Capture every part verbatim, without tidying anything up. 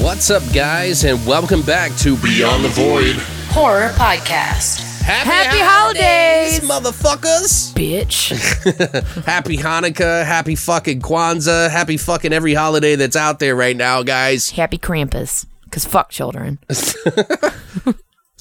What's up, guys, and welcome back to Beyond the Void Horror Podcast. Happy, happy holidays, holidays, motherfuckers! Bitch. Happy Hanukkah, happy fucking Kwanzaa, happy fucking every holiday that's out there right now, guys. Happy Krampus, because fuck children. That's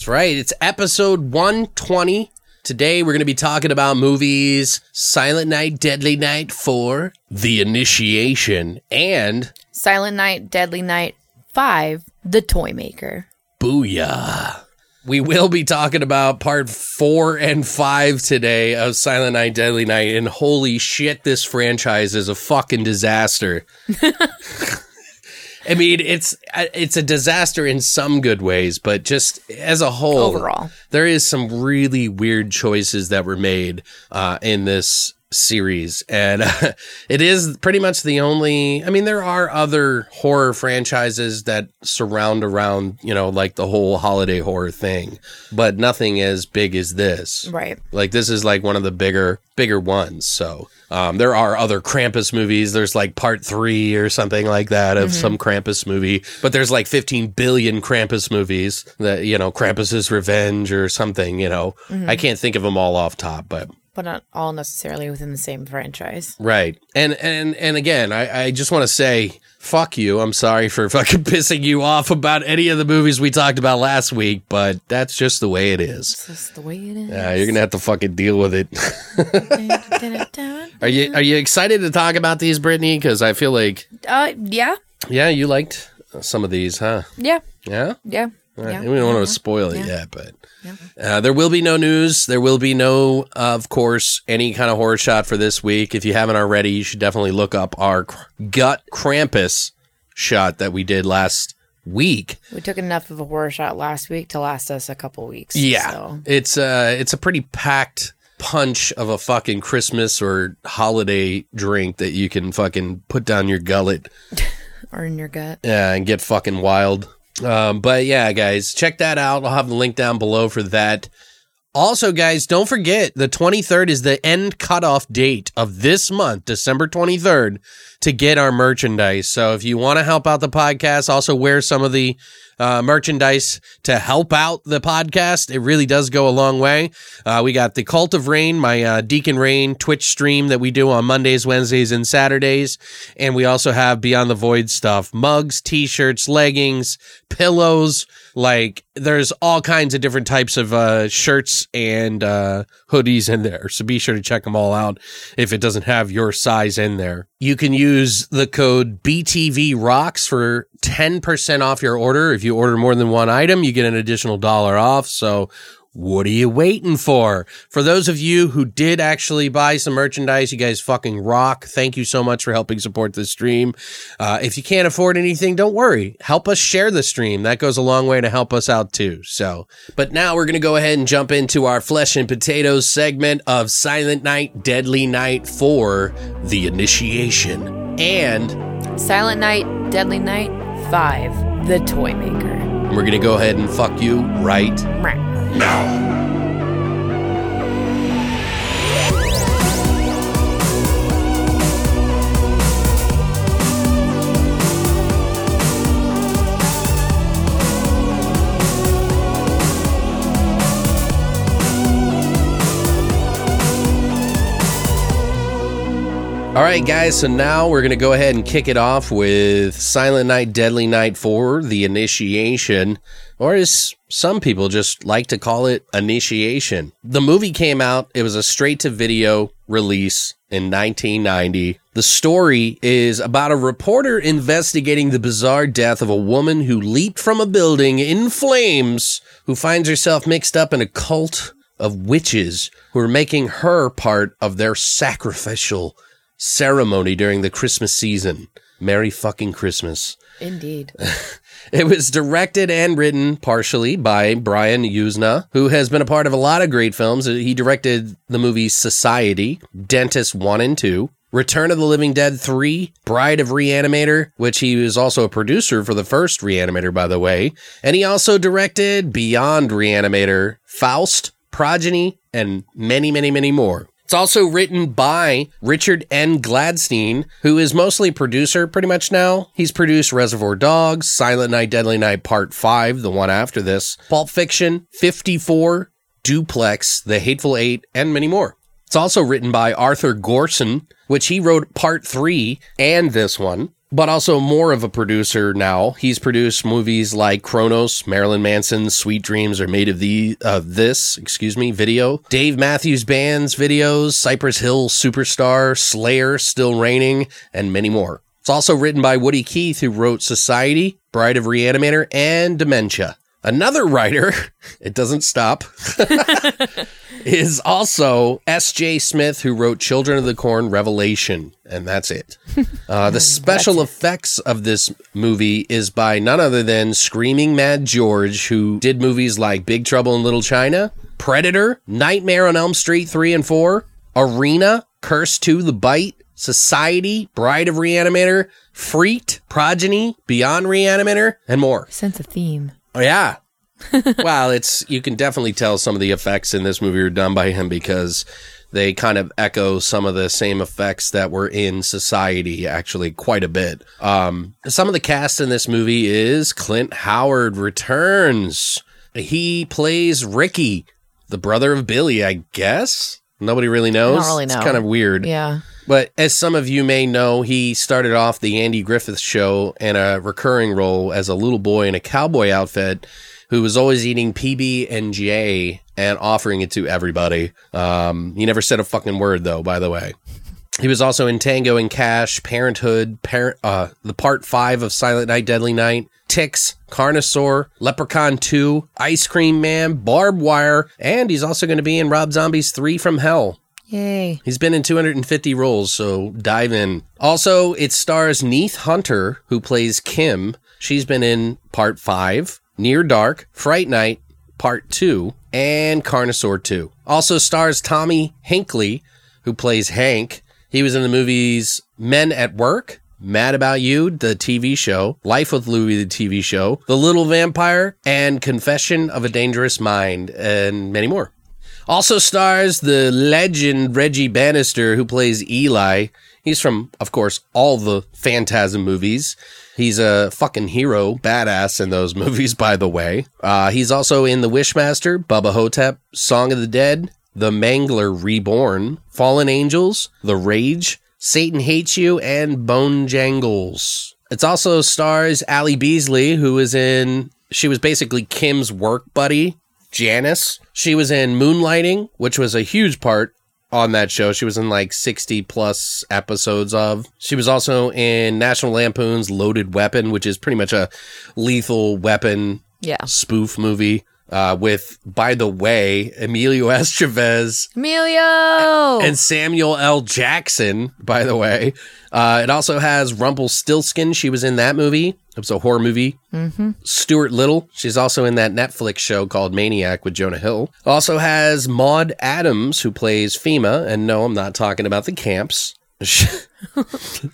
right, it's episode one twenty. Today we're going to be talking about movies Silent Night, Deadly Night four, The Initiation, and Silent Night, Deadly Night five, The Toy Maker. Booyah. We will be talking about part four and five today of Silent Night, Deadly Night, and holy shit, this franchise is a fucking disaster. I mean, it's it's a disaster in some good ways, but just as a whole, overall, there is some really weird choices that were made uh, in this series, and uh, it is pretty much the only, I mean, there are other horror franchises that surround around, you know, like the whole holiday horror thing, but nothing as big as this. Right. Like, this is like one of the bigger, bigger ones. So um, there are other Krampus movies. There's like part three or something like that of mm-hmm. some Krampus movie, but there's like fifteen billion Krampus movies that, you know, Krampus's Revenge or something, you know, mm-hmm. I can't think of them all off top, but but not all necessarily within the same franchise. Right. And and and again, I, I just want to say, fuck you. I'm sorry for fucking pissing you off about any of the movies we talked about last week, but that's just the way it is. It's just the way it is. Yeah, uh, you're going to have to fucking deal with it. Are you are you excited to talk about these, Brittany? Because I feel like... Uh, yeah. Yeah, you liked some of these, huh? Yeah. Yeah? Yeah. Right. Yeah, we don't yeah, want to spoil it yeah. yet, but yeah. uh, there will be no news. There will be no, uh, of course, any kind of horror shot for this week. If you haven't already, you should definitely look up our cr- gut Krampus shot that we did last week. We took enough of a horror shot last week to last us a couple weeks. Yeah, so. it's, uh, it's a pretty packed punch of a fucking Christmas or holiday drink that you can fucking put down your gullet. Or in your gut. Yeah, and get fucking wild. Um, but yeah, guys, check that out. I'll have the link down below for that. Also, guys, don't forget the twenty-third is the end cutoff date of this month, December twenty-third, to get our merchandise. So if you want to help out the podcast, also wear some of the uh, merchandise to help out the podcast. It really does go a long way. Uh, we got the Cult of Rain, my uh, Deacon Rain Twitch stream that we do on Mondays, Wednesdays, and Saturdays. And we also have Beyond the Void stuff, mugs, t-shirts, leggings, pillows. Like, there's all kinds of different types of uh, shirts and uh, hoodies in there. So be sure to check them all out if it doesn't have your size in there. You can use the code B T V ROCKS for ten percent off your order. If you order more than one item, you get an additional dollar off. So what are you waiting for? For those of you who did actually buy some merchandise, you guys fucking rock. Thank you so much for helping support the stream. Uh, if you can't afford anything, don't worry. Help us share the stream. That goes a long way to help us out too. So, but now we're going to go ahead and jump into our flesh and potatoes segment of Silent Night, Deadly Night four, The Initiation, and Silent Night, Deadly Night five, The Toy Maker. We're going to go ahead and fuck you right right. Now. All right, guys, so now we're going to go ahead and kick it off with Silent Night, Deadly Night four, The Initiation, or as some people just like to call it, Initiation. The movie came out. It was a straight-to-video release in nineteen ninety. The story is about a reporter investigating the bizarre death of a woman who leaped from a building in flames, who finds herself mixed up in a cult of witches who are making her part of their sacrificial ceremony during the Christmas season. Merry fucking Christmas. Indeed. It was directed and written partially by Brian Yuzna, who has been a part of a lot of great films. He directed the movies Society, Dentist one and two, Return of the Living Dead three, Bride of Reanimator, which he was also a producer for the first Reanimator, by the way. And he also directed Beyond Reanimator, Faust, Progeny, and many, many, many more. It's also written by Richard N. Gladstein, who is mostly producer pretty much now. He's produced Reservoir Dogs, Silent Night, Deadly Night Part five, the one after this, Pulp Fiction, fifty-four, Duplex, The Hateful Eight, and many more. It's also written by Arthur Gorson, which he wrote Part three and this one, but also more of a producer now. He's produced movies like Kronos, Marilyn Manson's Sweet Dreams Are Made of the of uh, This, excuse me, video, Dave Matthews Band's videos, Cypress Hill Superstar, Slayer, Still Raining, and many more. It's also written by Woody Keith, who wrote Society, Bride of Reanimator, and Dementia. Another writer, it doesn't stop, is also S J Smith, who wrote Children of the Corn Revelation, and that's it. Uh, the special effects of this movie is by none other than Screaming Mad George, who did movies like Big Trouble in Little China, Predator, Nightmare on Elm Street three and four, Arena, Curse two, The Bite, Society, Bride of Reanimator, Freight, Progeny, Beyond Reanimator, and more. Sense of theme. Oh, yeah. Well, it's you can definitely tell some of the effects in this movie are done by him because they kind of echo some of the same effects that were in Society, actually, quite a bit. Um, some of the cast in this movie is Clint Howard returns. He plays Ricky, the brother of Billy, I guess. Nobody really knows. I don't really know. It's kind of weird. Yeah. But as some of you may know, he started off the Andy Griffith Show in a recurring role as a little boy in a cowboy outfit who was always eating P B and J and offering it to everybody. Um, he never said a fucking word, though, by the way. He was also in Tango and Cash, Parenthood, Parent, uh, the Part five of Silent Night, Deadly Night, Ticks, Carnosaur, Leprechaun two, Ice Cream Man, Barbed Wire, and he's also going to be in Rob Zombie's three From Hell. Yay. He's been in two hundred fifty roles, so dive in. Also, it stars Neith Hunter, who plays Kim. She's been in Part five, Near Dark, Fright Night, Part two, and Carnosaur two. Also stars Tommy Hinkley, who plays Hank. He was in the movies Men at Work, Mad About You, the T V show, Life with Louie, the T V show, The Little Vampire, and Confession of a Dangerous Mind, and many more. Also stars the legend Reggie Bannister, who plays Eli. He's from, of course, all the Phantasm movies. He's a fucking hero, badass in those movies, by the way. Uh, he's also in The Wishmaster, Bubba Hotep, Song of the Dead, The Mangler Reborn, Fallen Angels, The Rage, Satan Hates You, and Bone Jangles. It also stars Ali Beasley, who is in, she was basically Kim's work buddy, Janice. She was in Moonlighting, which was a huge part on that show. She was in like sixty plus episodes of. She was also in National Lampoon's Loaded Weapon, which is pretty much a Lethal Weapon yeah. spoof movie uh, with, by the way, Emilio Estevez. Emilio! And Samuel L. Jackson, by the way. Uh, it also has Rumpelstiltskin. She was in that movie. It was a horror movie. Mm-hmm. Stuart Little. She's also in that Netflix show called Maniac with Jonah Hill. Also has Maude Adams, who plays FEMA. And no, I'm not talking about the camps.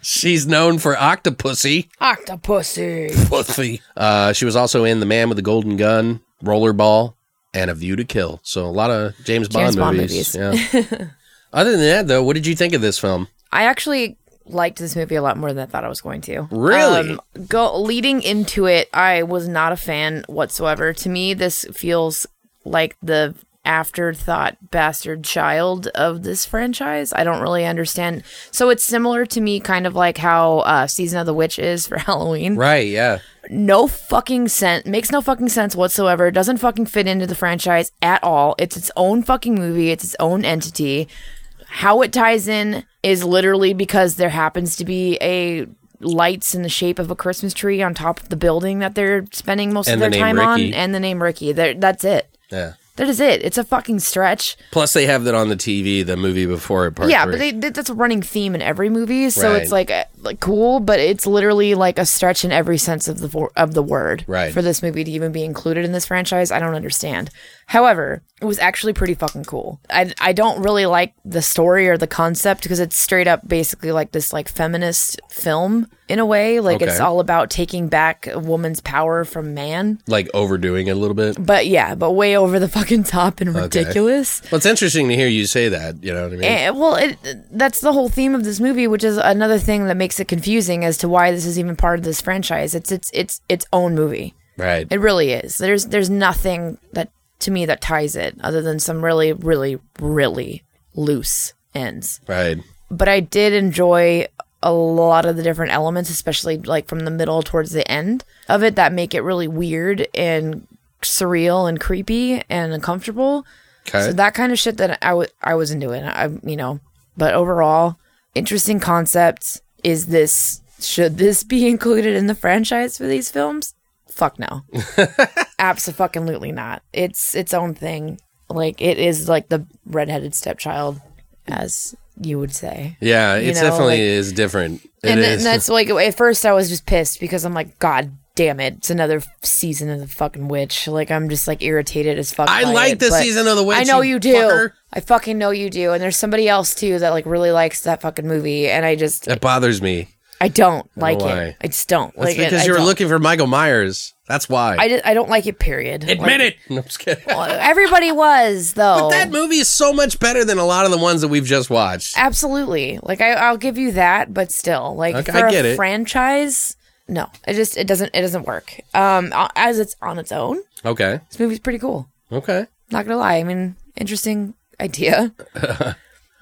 She's known for Octopussy. Octopussy. Pussy. Uh, she was also in The Man with the Golden Gun, Rollerball, and A View to Kill. So a lot of James Bond James movies. Bond movies. Yeah. Other than that, though, what did you think of this film? I actually liked this movie a lot more than I thought I was going to. Really? Um, go leading into it, I was not a fan whatsoever. To me, this feels like the afterthought bastard child of this franchise. I don't really understand. So it's similar to me, kind of like how uh, Season of the Witch is for Halloween. Right, yeah. No fucking sense. Makes no fucking sense whatsoever. Doesn't fucking fit into the franchise at all. It's its own fucking movie. It's its own entity. How it ties in is literally because there happens to be a lights in the shape of a Christmas tree on top of the building that they're spending most and of their the time Ricky. on, and the name Ricky. They're, that's it. Yeah. That is it. It's a fucking stretch. Plus, they have that on the T V, the movie before it, part yeah, three. But they, that's a running theme in every movie, so right. it's like, like cool, but it's literally like a stretch in every sense of the of the word right. for this movie to even be included in this franchise. I don't understand. However, it was actually pretty fucking cool. I, I don't really like the story or the concept because it's straight up basically like this like feminist film in a way. Like okay. It's all about taking back a woman's power from man. Like overdoing it a little bit. But yeah, but way over the fucking top and ridiculous. Okay. Well, it's interesting to hear you say that. You know what I mean? And, well, it, that's the whole theme of this movie, which is another thing that makes it confusing as to why this is even part of this franchise. It's it's it's its own movie. Right. It really is. There's there's nothing that to me that ties it other than some really really really loose ends, right? But I did enjoy a lot of the different elements, especially like from the middle towards the end of it, that make it really weird and surreal and creepy and uncomfortable. Okay. So that kind of shit that I, w- I was into it I you know but overall interesting concept. Is this should this be included in the franchise for these films? Fuck no. Abso-fucking-lutely not. It's its own thing. Like, it is like the redheaded stepchild, as you would say. Yeah, it definitely like, is different. It and, is. and that's like, at first I was just pissed because I'm like, God damn it. It's another season of the fucking witch. Like, I'm just like irritated as fuck. I like it, the season of the witch. I know you, you do. Fucker. I fucking know you do. And there's somebody else too that like really likes that fucking movie. And I just. That bothers me. I don't like I don't it. I just don't That's like because it. Because you were don't. looking for Michael Myers. That's why. I, just, I don't like it, period. Admit like, it. No, I'm just kidding. Well, everybody was, though. But that movie is so much better than a lot of the ones that we've just watched. Absolutely. Like, I, I'll give you that, but still. Like, okay, for I get a it. franchise, no. It just, it doesn't, it doesn't work. Um, as it's on its own. Okay. This movie's pretty cool. Okay. Not gonna lie. I mean, interesting idea.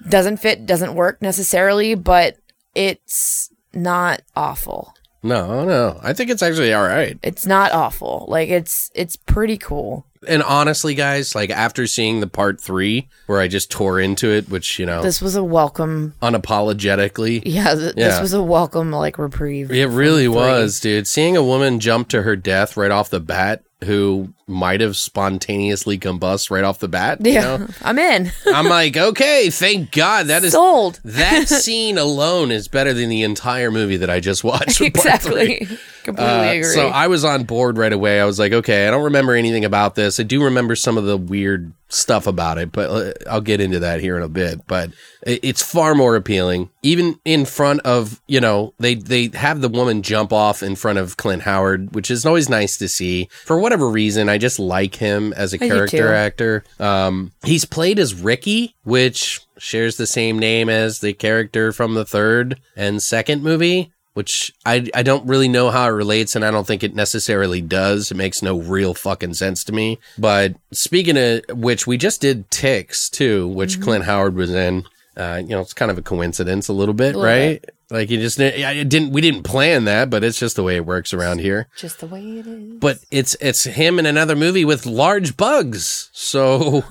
Doesn't fit, doesn't work necessarily, but it's... not awful. No, no. I think it's actually all right. It's not awful. Like, it's it's pretty cool. And honestly, guys, like, after seeing the part three, where I just tore into it, which, you know... This was a welcome... Unapologetically. Yeah, th- yeah. This was a welcome, like, reprieve. It really was, dude. Seeing a woman jump to her death right off the bat, who might have spontaneously combust right off the bat. Yeah, you know? I'm in. I'm like, okay, thank God. That is sold. That scene alone is better than the entire movie that I just watched. Exactly. Part three. Completely uh, agree. So I was on board right away. I was like, okay, I don't remember anything about this. I do remember some of the weird stuff about it, but I'll get into that here in a bit. But it's far more appealing. Even in front of, you know, they, they have the woman jump off in front of Clint Howard, which is always nice to see. For whatever reason, I just like him as a I character actor. Um, he's played as Ricky, which shares the same name as the character from the third and second movie. Which I, I don't really know how it relates, and I don't think it necessarily does. It makes no real fucking sense to me. But speaking of which, we just did Ticks, too, which mm-hmm. Clint Howard was in. Uh, you know, it's kind of a coincidence a little bit, a little right? Bit. Like, you just I didn't we didn't plan that, but it's just the way it works around here. Just the way it is. But it's it's him in another movie with large bugs. So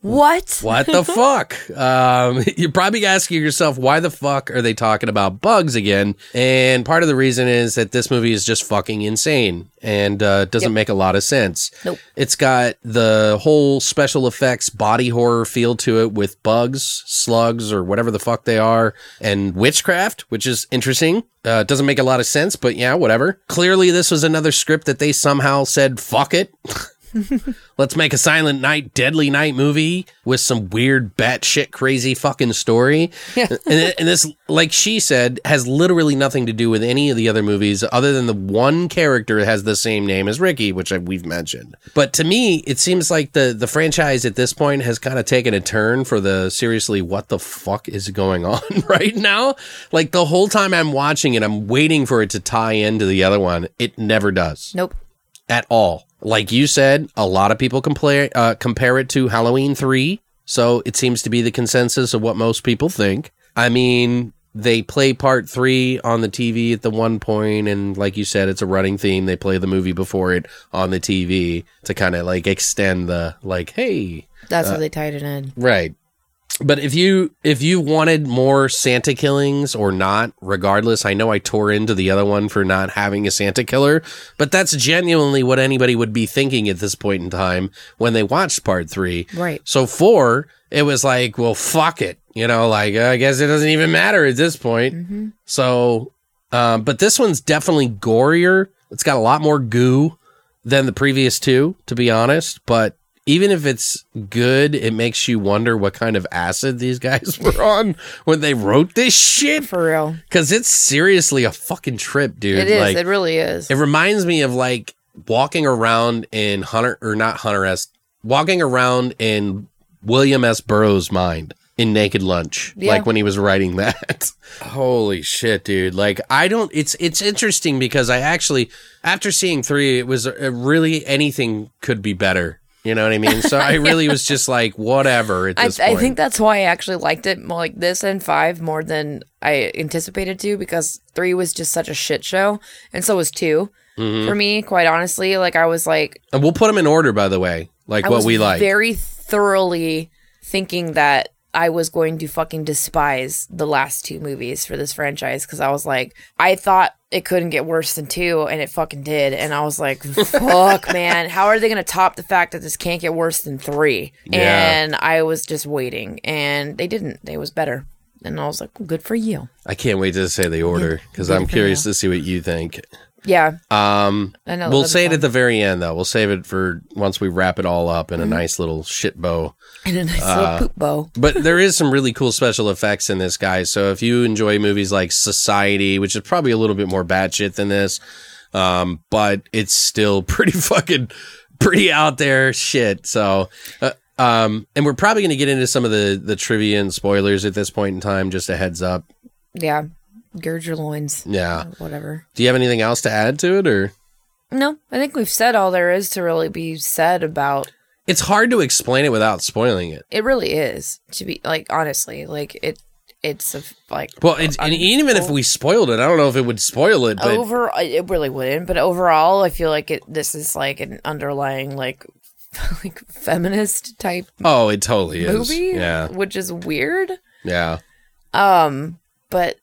what? What the fuck? Um, you're probably asking yourself, why the fuck are they talking about bugs again? And part of the reason is that this movie is just fucking insane and uh, doesn't yep. make a lot of sense. Nope. It's got the whole special effects body horror feel to it with bugs, slugs, or whatever the fuck they are, and witchcraft, which which is interesting. Uh, doesn't make a lot of sense, but yeah, whatever. Clearly, this was another script that they somehow said, fuck it. Let's make a Silent Night, Deadly Night movie with some weird, batshit, crazy fucking story. Yeah. and, and this, like she said, has literally nothing to do with any of the other movies other than the one character that has the same name as Ricky, which I, we've mentioned. But to me, it seems like the, the franchise at this point has kind of taken a turn for the seriously, what the fuck is going on right now? Like, the whole time I'm watching it, I'm waiting for it to tie into the other one. It never does. Nope. At all. Like you said, a lot of people compare uh, compare it to Halloween three, so it seems to be the consensus of what most people think. I mean, they play part three on the T V at the one point, and like you said, it's a running theme. They play the movie before it on the T V to kind of like extend the, like, hey. That's uh, how they tied it in. Right. But if you if you wanted more Santa killings or not, regardless, I know I tore into the other one for not having a Santa killer, but that's genuinely what anybody would be thinking at this point in time when they watched part three. Right. So four, it was like, well, fuck it. You know, like, I guess it doesn't even matter at this point. Mm-hmm. So, uh, but this one's definitely gorier. It's got a lot more goo than the previous two, to be honest, but even if it's good, it makes you wonder what kind of acid these guys were on when they wrote this shit. For real. Because it's seriously a fucking trip, dude. It is. Like, it really is. It reminds me of, like, walking around in Hunter, or not Hunter S., walking around in William S. Burroughs' mind in Naked Lunch, yeah. Like when he was writing that. Holy shit, dude. Like, I don't, it's it's interesting because I actually, after seeing three, it was uh, really anything could be better. You know what I mean? So I really yeah. was just like, whatever at this I, point. I think that's why I actually liked it more, like this and five more than I anticipated to, because three was just such a shit show. And so was two mm-hmm. for me, quite honestly. Like I was like... And we'll put them in order, by the way, like I what we like. I was very thoroughly thinking that I was going to fucking despise the last two movies for this franchise, because I was like, I thought it couldn't get worse than two, and it fucking did. And I was like, fuck, man. How are they going to top the fact that this can't get worse than three? Yeah. And I was just waiting, and they didn't. They was better. And I was like, well, good for you. I can't wait to say the order, because yeah, I'm curious you. to see what you think. Yeah. Um, we'll say it at the very end, though. We'll save it for once we wrap it all up in mm-hmm. a nice little shit bow. In a nice uh, little poop bow. But there is some really cool special effects in this, guys. So if you enjoy movies like Society, which is probably a little bit more batshit than this, um, but it's still pretty fucking, pretty out there shit. So, uh, um, and we're probably going to get into some of the, the trivia and spoilers at this point in time, just a heads up. Yeah. Gird your loins. Yeah. Whatever. Do you have anything else to add to it, or? No, I think we've said all there is to really be said about. It's hard to explain it without spoiling it. It really is, to be like, honestly, like it. It's a, like. Well, it's, and even if we spoiled it, I don't know if it would spoil it. But over, it really wouldn't. But overall, I feel like it. This is like an underlying like. like feminist type. Oh, it totally movie, is. Movie, yeah, which is weird. Yeah. Um, but.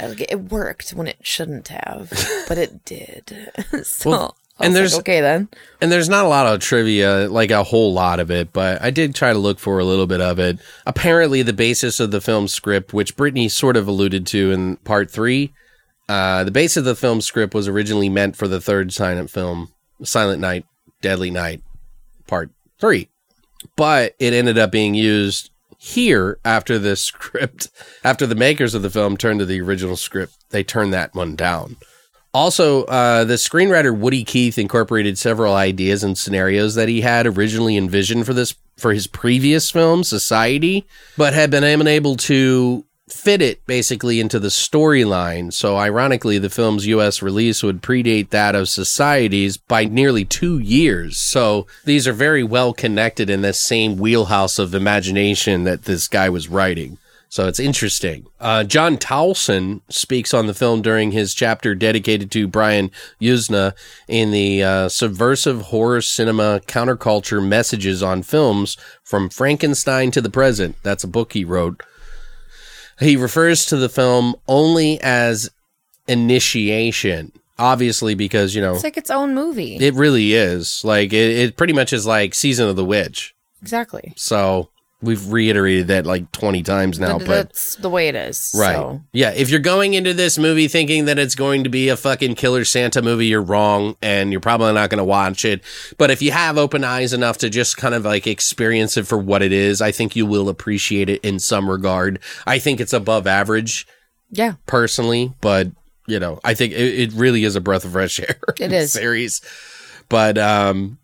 It worked when it shouldn't have, but it did. So, well, and there's like, okay then. And there's not a lot of trivia, like a whole lot of it, but I did try to look for a little bit of it. Apparently, the basis of the film script, which Brittany sort of alluded to in part three, uh, the basis of the film script was originally meant for the third silent film, Silent Night, Deadly Night, part three, but it ended up being used here after the script, after the makers of the film turned to the original script, they turned that one down. Also, uh, the screenwriter Woody Keith incorporated several ideas and scenarios that he had originally envisioned for this for his previous film, Society, but had been unable to fit it basically into the storyline. So ironically, the film's U S release would predate that of Society's by nearly two years. So these are very well connected in the same wheelhouse of imagination that this guy was writing. So it's interesting. Uh, John Towson speaks on the film during his chapter dedicated to Brian Yuzna in the uh, subversive horror cinema counterculture messages on films from Frankenstein to the present. That's a book he wrote. He refers to the film only as Initiation, obviously, because, you know... It's like its own movie. It really is. Like, it, it pretty much is like Season of the Witch. Exactly. So, we've reiterated that like twenty times now, but... but that's the way it is. Right. So. Yeah, if you're going into this movie thinking that it's going to be a fucking Killer Santa movie, you're wrong, and you're probably not going to watch it. But if you have open eyes enough to just kind of like experience it for what it is, I think you will appreciate it in some regard. I think it's above average. Yeah. Personally, but, you know, I think it, it really is a breath of fresh air. It is. Series. But, um...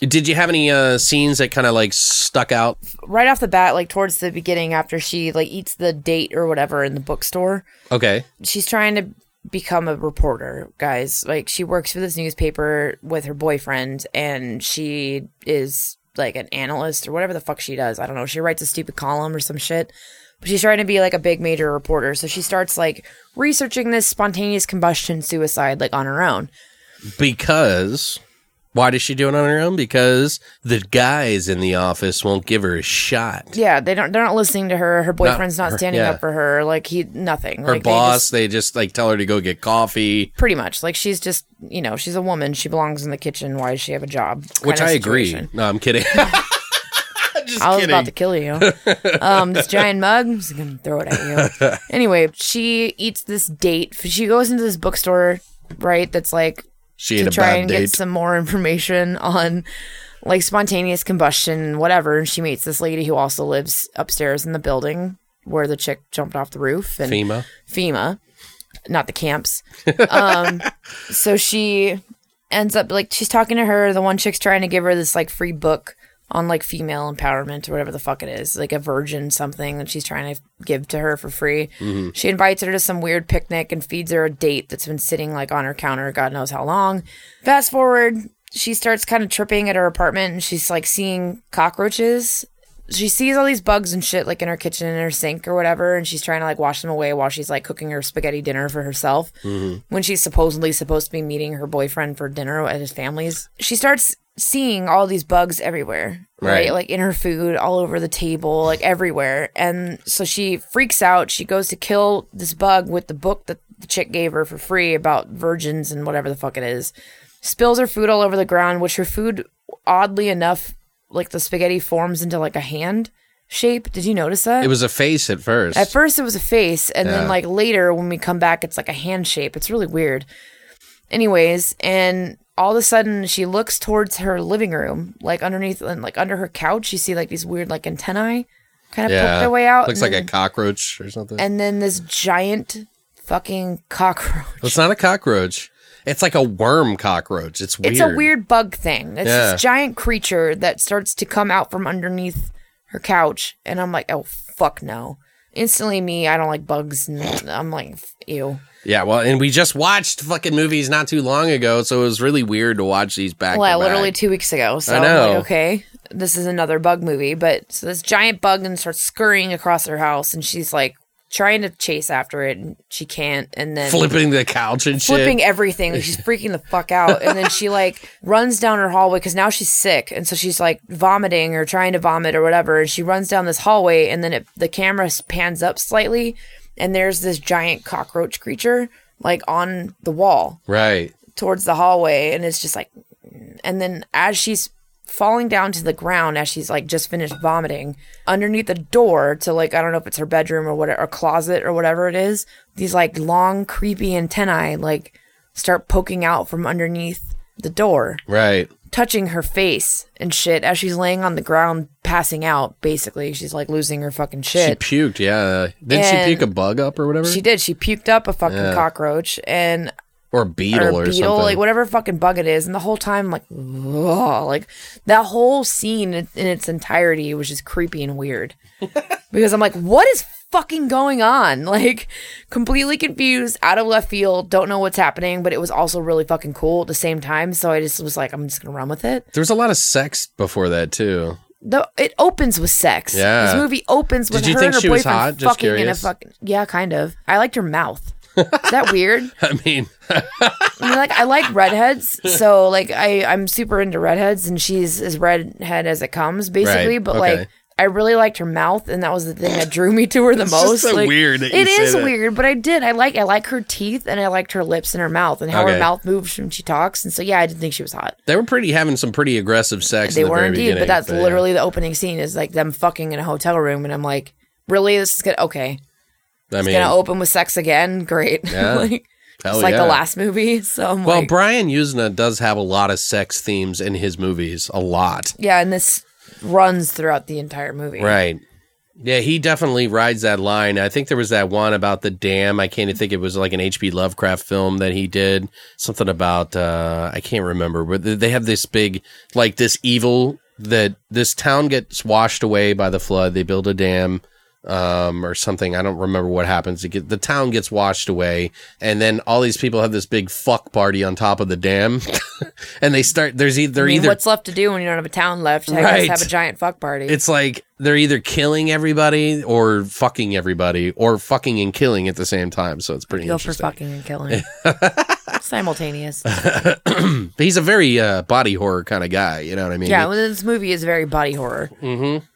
Did you have any uh, scenes that kind of, like, stuck out? Right off the bat, like, towards the beginning after she, like, eats the date or whatever in the bookstore. Okay. She's trying to become a reporter, guys. Like, she works for this newspaper with her boyfriend, and she is like an analyst or whatever the fuck she does. I don't know. She writes a stupid column or some shit, but she's trying to be like a big major reporter. So she starts like researching this spontaneous combustion suicide like on her own. Because why does she do it on her own? Because the guys in the office won't give her a shot. Yeah, they don't. They're not listening to her. Her boyfriend's not, not standing her, yeah. up for her. Like he, nothing. Her like, boss. They just, they just like tell her to go get coffee. Pretty much. Like she's just, you know, she's a woman. She belongs in the kitchen. Why does she have a job? Which I situation. agree. No, I'm kidding. Just I was kidding. about to kill you. Um, this giant mug, I'm just gonna throw it at you. Anyway, she eats this date. She goes into this bookstore, right? That's like. She to try and date. get some more information on like spontaneous combustion, whatever. And she meets this lady who also lives upstairs in the building where the chick jumped off the roof. And FEMA. FEMA, not the camps. Um, so she ends up like she's talking to her. The one chick's trying to give her this like free book on like female empowerment or whatever the fuck it is, like a virgin something that she's trying to give to her for free. Mm-hmm. She invites her to some weird picnic and feeds her a date that's been sitting like on her counter God knows how long. Fast forward, she starts kind of tripping at her apartment and she's like seeing cockroaches. She sees all these bugs and shit like in her kitchen and her sink or whatever, and she's trying to like wash them away while she's like cooking her spaghetti dinner for herself. Mm-hmm. When she's supposedly supposed to be meeting her boyfriend for dinner at his family's. She starts seeing all these bugs everywhere, right? right? Like in her food, all over the table, like everywhere. And so she freaks out. She goes to kill this bug with the book that the chick gave her for free about virgins and whatever the fuck it is. Spills her food all over the ground, which her food, oddly enough, like the spaghetti forms into like a hand shape. Did you notice that? It was a face at first. At first it was a face. And yeah. then like later when we come back, it's like a hand shape. It's really weird. Anyways, and all of a sudden she looks towards her living room, like underneath and like under her couch. You see like these weird like antennae kind of yeah. poke their way out. Looks like then, a cockroach or something. And then this giant fucking cockroach. Well, it's not a cockroach. It's like a worm cockroach. It's weird. It's a weird bug thing. It's yeah. this giant creature that starts to come out from underneath her couch. And I'm like, oh, fuck no. Instantly me, I don't like bugs. And I'm like, ew. Yeah, well, and we just watched fucking movies not too long ago, so it was really weird to watch these back. Well, back. literally two weeks ago. So I know. Like, okay, this is another bug movie. But so this giant bug and starts scurrying across her house, and she's like, trying to chase after it, and she can't, and then flipping the couch and flipping shit, flipping everything. She's freaking the fuck out, and then she like runs down her hallway because now she's sick, and so she's like vomiting or trying to vomit or whatever. And she runs down this hallway, and then it, the camera pans up slightly, and there's this giant cockroach creature like on the wall, right towards the hallway, and it's just like, and then as she's falling down to the ground as she's like just finished vomiting underneath the door to like, I don't know if it's her bedroom or whatever, or closet or whatever it is. These like long, creepy antennae like start poking out from underneath the door, right? Touching her face and shit as she's laying on the ground, passing out. Basically, she's like losing her fucking shit. She puked, yeah. Didn't and she puke a bug up or whatever? She did. She puked up a fucking yeah. cockroach and. Or a beetle or, a beetle, or something. Like whatever fucking bug it is. And the whole time, like, ugh, like that whole scene in, in its entirety was just creepy and weird. Because I'm like, what is fucking going on? Like, completely confused, out of left field, don't know what's happening. But it was also really fucking cool at the same time. So I just was like, I'm just going to run with it. There was a lot of sex before that, too. The, it opens with sex. Yeah. This movie opens with Did you her think and her she boyfriend was hot? Just fucking curious. in a fucking. Yeah, kind of. I liked her mouth. Is that weird? I mean, I mean, like I like redheads, so like I, I'm super into redheads, and she's as redhead as it comes, basically. Right. But okay. like I really liked her mouth, and that was the thing that drew me to her the it's most. Just so like, weird that you it say is that. weird, but I did. I like I like her teeth, and I liked her lips and her mouth, and how okay. her mouth moves when she talks. And so yeah, I didn't think she was hot. They were pretty having some pretty aggressive sex. They in the were very indeed, but that's but, literally yeah. the opening scene is like them fucking in a hotel room, and I'm like, really, this is good. Okay. I mean, it's going to open with sex again. Great. Yeah. like, it's like yeah. the last movie. So I'm well, like, Brian Yuzna does have a lot of sex themes in his movies. A lot. Yeah, and this runs throughout the entire movie. Right. Yeah, he definitely rides that line. I think there was that one about the dam. I can't even think it was like an H P Lovecraft film that he did. Something about, uh, I can't remember. But they have this big, like this evil, that this town gets washed away by the flood. They build a dam. um, or something. I don't remember what happens. It get, the town gets washed away, and then all these people have this big fuck party on top of the dam, and they start. There's either, they're I mean, either what's left to do when you don't have a town left. I right. guess have a giant fuck party. It's like they're either killing everybody or fucking everybody, or fucking and killing at the same time. So it's pretty I'd go interesting. Go for fucking and killing. Simultaneous. He's a very uh, body horror kind of guy, you know what I mean? Yeah, well, this movie is very body horror. Mm-hmm.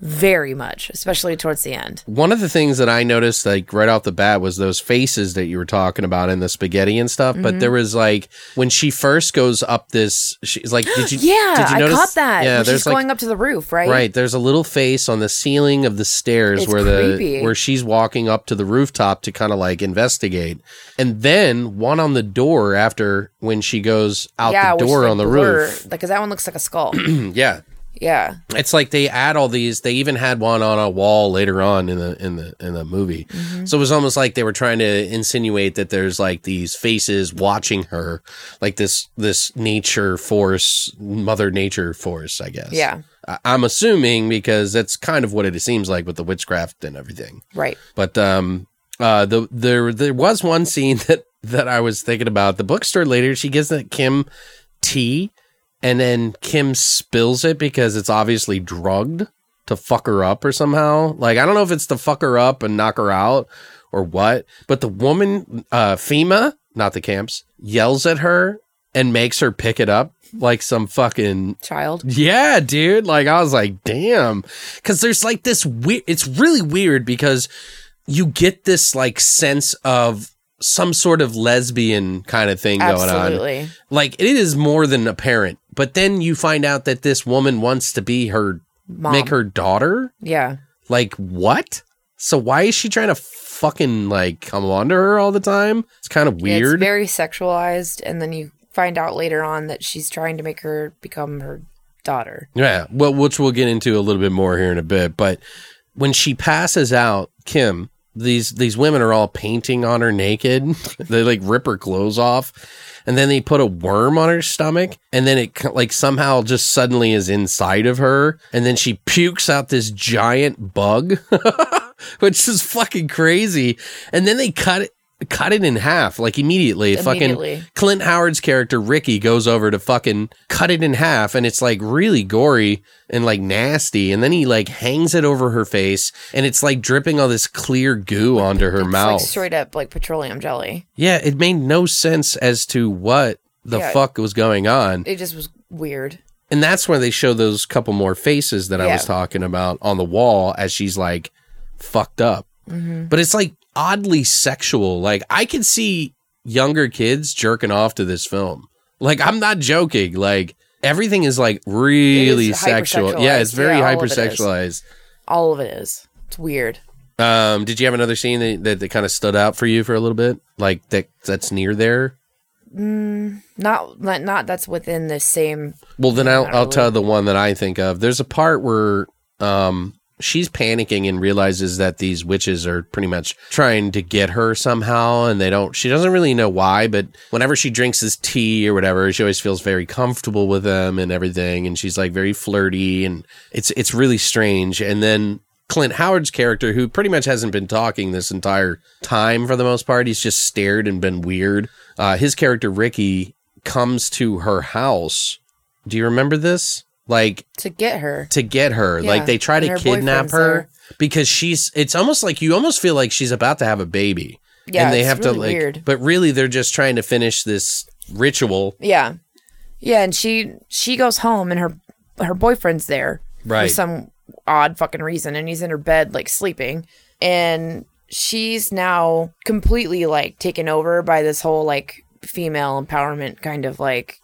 Very much, especially towards the end. One of the things that I noticed, like, right off the bat was those faces that you were talking about in the spaghetti and stuff, mm-hmm. but there was, like, when she first goes up this, she's like, did you, yeah, did you notice? I caught that. Yeah, there's she's like, going up to the roof, right? Right, there's a little face on the ceiling of the stairs it's where creepy. the where she's walking up to the rooftop to kind of, like, investigate. And then one on the door after when she goes out yeah, the door which, on like, the blur, roof. Because that one looks like a skull. Yeah. Yeah, it's like they add all these. They even had one on a wall later on in the in the in the movie. Mm-hmm. So it was almost like they were trying to insinuate that there's like these faces watching her, like this this nature force, mother nature force, I guess. Yeah, I'm assuming because that's kind of what it seems like with the witchcraft and everything. Right. But um, uh, the there there was one scene that that I was thinking about. The bookstore later, she gives that Kim tea. And then Kim spills it because it's obviously drugged to fuck her up or somehow. Like, I don't know if it's to fuck her up and knock her out or what. But the woman, uh, FEMA, not the camps, yells at her and makes her pick it up like some fucking... child. Yeah, dude. Like, I was like, damn. Because there's like this weird... It's really weird because you get this like sense of... some sort of lesbian kind of thing going Absolutely. on. Like, it is more than apparent. But then you find out that this woman wants to be her, Mom. make her daughter? Yeah. Like, what? So why is she trying to fucking, like, come on to her all the time? It's kind of weird. It's very sexualized, and then you find out later on that she's trying to make her become her daughter. Yeah, well, which we'll get into a little bit more here in a bit. But when she passes out, Kim... These these women are all painting on her naked. They like rip her clothes off, and then they put a worm on her stomach, and then it like somehow just suddenly is inside of her, and then she pukes out this giant bug, which is fucking crazy. And then they cut it. Cut it in half, like immediately. immediately. Fucking Clint Howard's character, Ricky, goes over to fucking cut it in half, and it's like really gory and like nasty. And then he like hangs it over her face, and it's like dripping all this clear goo onto her it's mouth. Like straight up like petroleum jelly. Yeah, it made no sense as to what the yeah, fuck was going on. It just was weird. And that's where they show those couple more faces that yeah. I was talking about on the wall as she's like fucked up. Mm-hmm. But it's like oddly sexual. Like, I can see younger kids jerking off to this film. Like, I'm not joking. Like, everything is like really sexual. Yeah, it's very yeah, hypersexualized. All of it is. It's weird. Um, did you have another scene that, that, that kind of stood out for you for a little bit? Like that that's near there? Mm, not, not not that's within the same. Well, then I'll I'll tell the one that I think of. There's a part where um she's panicking and realizes that these witches are pretty much trying to get her somehow, and they don't, she doesn't really know why, but whenever she drinks this tea or whatever, she always feels very comfortable with them and everything, and she's like very flirty, and it's it's really strange. And then Clint Howard's character, who pretty much hasn't been talking this entire time for the most part, he's just stared and been weird. Uh, his character, Ricky, comes to her house. Do you remember this? Like to get her to get her yeah. Like they try to kidnap her there. Because she's it's almost like you almost feel like she's about to have a baby, yeah, and they have really to like weird. But really they're just trying to finish this ritual, yeah yeah and she she goes home and her her boyfriend's there, right, for some odd fucking reason, and he's in her bed like sleeping, and she's now completely like taken over by this whole like female empowerment kind of like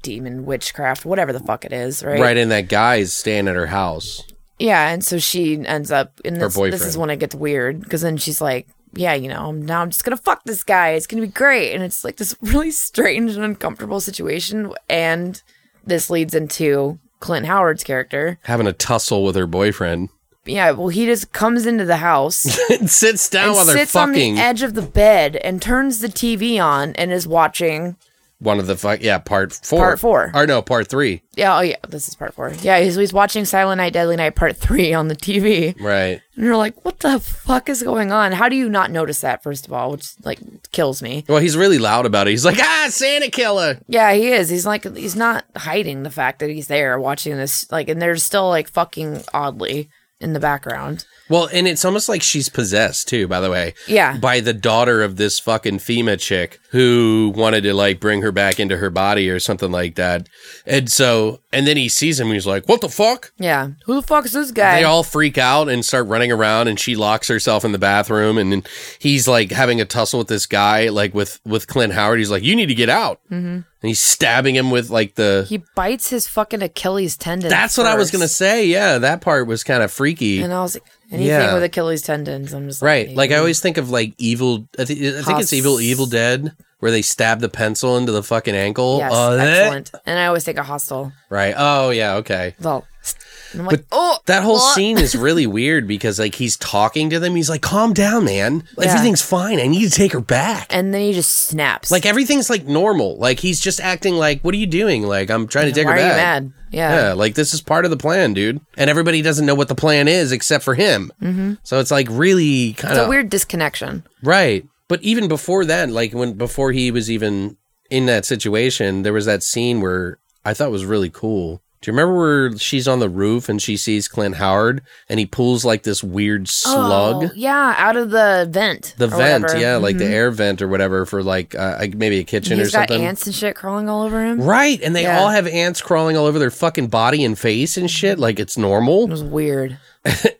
demon witchcraft, whatever the fuck it is, right? Right, and that guy is staying at her house. Yeah, and so she ends up, and this, this is when it gets weird, because then she's like, yeah, you know, now I'm just gonna fuck this guy. It's gonna be great. And it's like this really strange and uncomfortable situation, and this leads into Clint Howard's character having a tussle with her boyfriend. Yeah, well, he just comes into the house and sits down and while they're sits fucking on the edge of the bed and turns the T V on and is watching one of the yeah part four part four or no part three yeah oh yeah this is part four yeah he's, he's watching Silent Night Deadly Night part three on the T V, right? And you're like, what the fuck is going on? How do you not notice that, first of all, which like kills me? Well, he's really loud about it. He's like, ah, Santa killer. Yeah, he is. He's like, he's not hiding the fact that he's there watching this, like, and they're still like fucking oddly in the background. Well, and it's almost like she's possessed too, by the way. Yeah. By the daughter of this fucking FEMA chick who wanted to like bring her back into her body or something like that. And so, and then he sees him and he's like, what the fuck? Yeah. Who the fuck is this guy? They all freak out and start running around, and she locks herself in the bathroom, and then he's like having a tussle with this guy, like with, with Clint Howard. He's like, you need to get out. Mm-hmm. And he's stabbing him with like the... He bites his fucking Achilles tendon. That's what first. I was going to say. Yeah, that part was kind of freaky. And I was like, anything yeah. with Achilles tendons, I'm just like... Right. Like, I always think of like evil... I, th- I think it's Evil Evil Dead, where they stab the pencil into the fucking ankle. Yes, uh, excellent. That? And I always think of Hostel. Right. Oh, yeah, okay. Well... I'm like, but oh, that whole oh. scene is really weird because like he's talking to them. He's like, calm down, man. Yeah. Everything's fine. I need to take her back. And then he just snaps. Like everything's like normal. Like he's just acting like, what are you doing? Like, I'm trying to take Why her are back. You mad? Yeah. yeah. Like this is part of the plan, dude. And everybody doesn't know what the plan is except for him. Mm-hmm. So it's like really kind of. It's a weird disconnection. Right. But even before that, like when before he was even in that situation, there was that scene where I thought was really cool. Do you remember where she's on the roof and she sees Clint Howard and he pulls like this weird slug? Oh, yeah, out of the vent. The vent, whatever. yeah, mm-hmm. like the air vent or whatever for like uh, maybe a kitchen He's or something. He's got ants and shit crawling all over him. Right, and they yeah. all have ants crawling all over their fucking body and face and shit. Like it's normal. It was weird.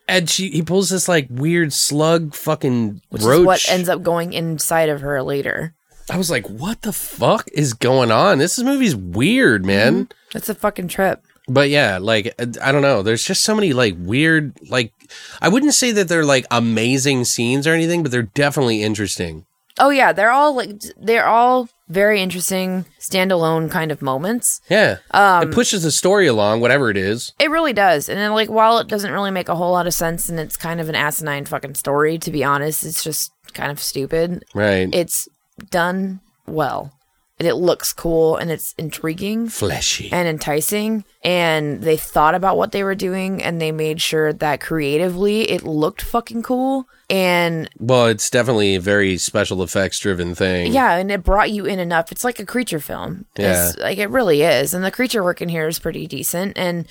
And she, he pulls this like weird slug fucking Which roach. Which is what ends up going inside of her later. I was like, what the fuck is going on? This movie's weird, man. Mm-hmm. It's a fucking trip. But yeah, like, I don't know. There's just so many, like, weird, like, I wouldn't say that they're, like, amazing scenes or anything, but they're definitely interesting. Oh, yeah. They're all, like, they're all very interesting standalone kind of moments. Yeah. Um, it pushes the story along, whatever it is. It really does. And then, like, while it doesn't really make a whole lot of sense and it's kind of an asinine fucking story, to be honest, it's just kind of stupid. Right. It's done well. And it looks cool, and it's intriguing. Fleshy. And enticing. And they thought about what they were doing, and they made sure that creatively it looked fucking cool. And well, it's definitely a very special effects driven thing. Yeah, and it brought you in enough. It's like a creature film. Yeah. It's, like, it really is. And the creature work in here is pretty decent. And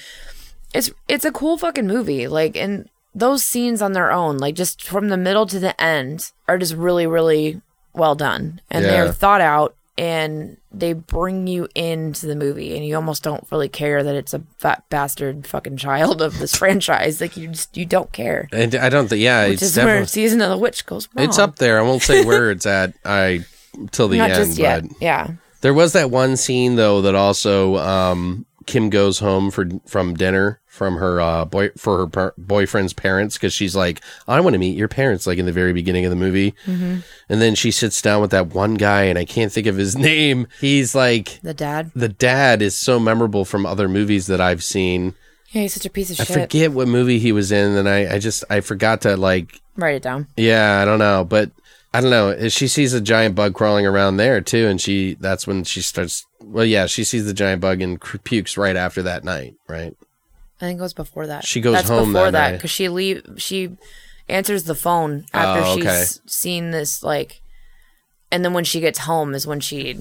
it's it's a cool fucking movie. Like, and those scenes on their own, like just from the middle to the end, are just really, really well done. And yeah. they're thought out. And they bring you into the movie, and you almost don't really care that it's a fat bastard fucking child of this franchise. Like, you just, you don't care. And I don't think, yeah. Which it's is definitely, where Season of the Witch goes wrong. It's up there. I won't say where it's at I till the Not end. Just yet. But yeah. There was that one scene, though, that also um, Kim goes home for from dinner from her uh, boy for her per- boyfriend's parents, because she's like, I want to meet your parents, like in the very beginning of the movie. Mm-hmm. And then she sits down with that one guy, and I can't think of his name. He's like... The dad? The dad is so memorable from other movies that I've seen. Yeah, he's such a piece of I shit. I forget what movie he was in, and I, I just, I forgot to like... Write it down. Yeah, I don't know, but... I don't know. She sees a giant bug crawling around there, too, and she that's when she starts... Well, yeah, she sees the giant bug and pukes right after that night, right? I think it was before that. She goes That's home before that because she leave. She answers the phone after oh, okay. she's seen this, like, and then when she gets home is when she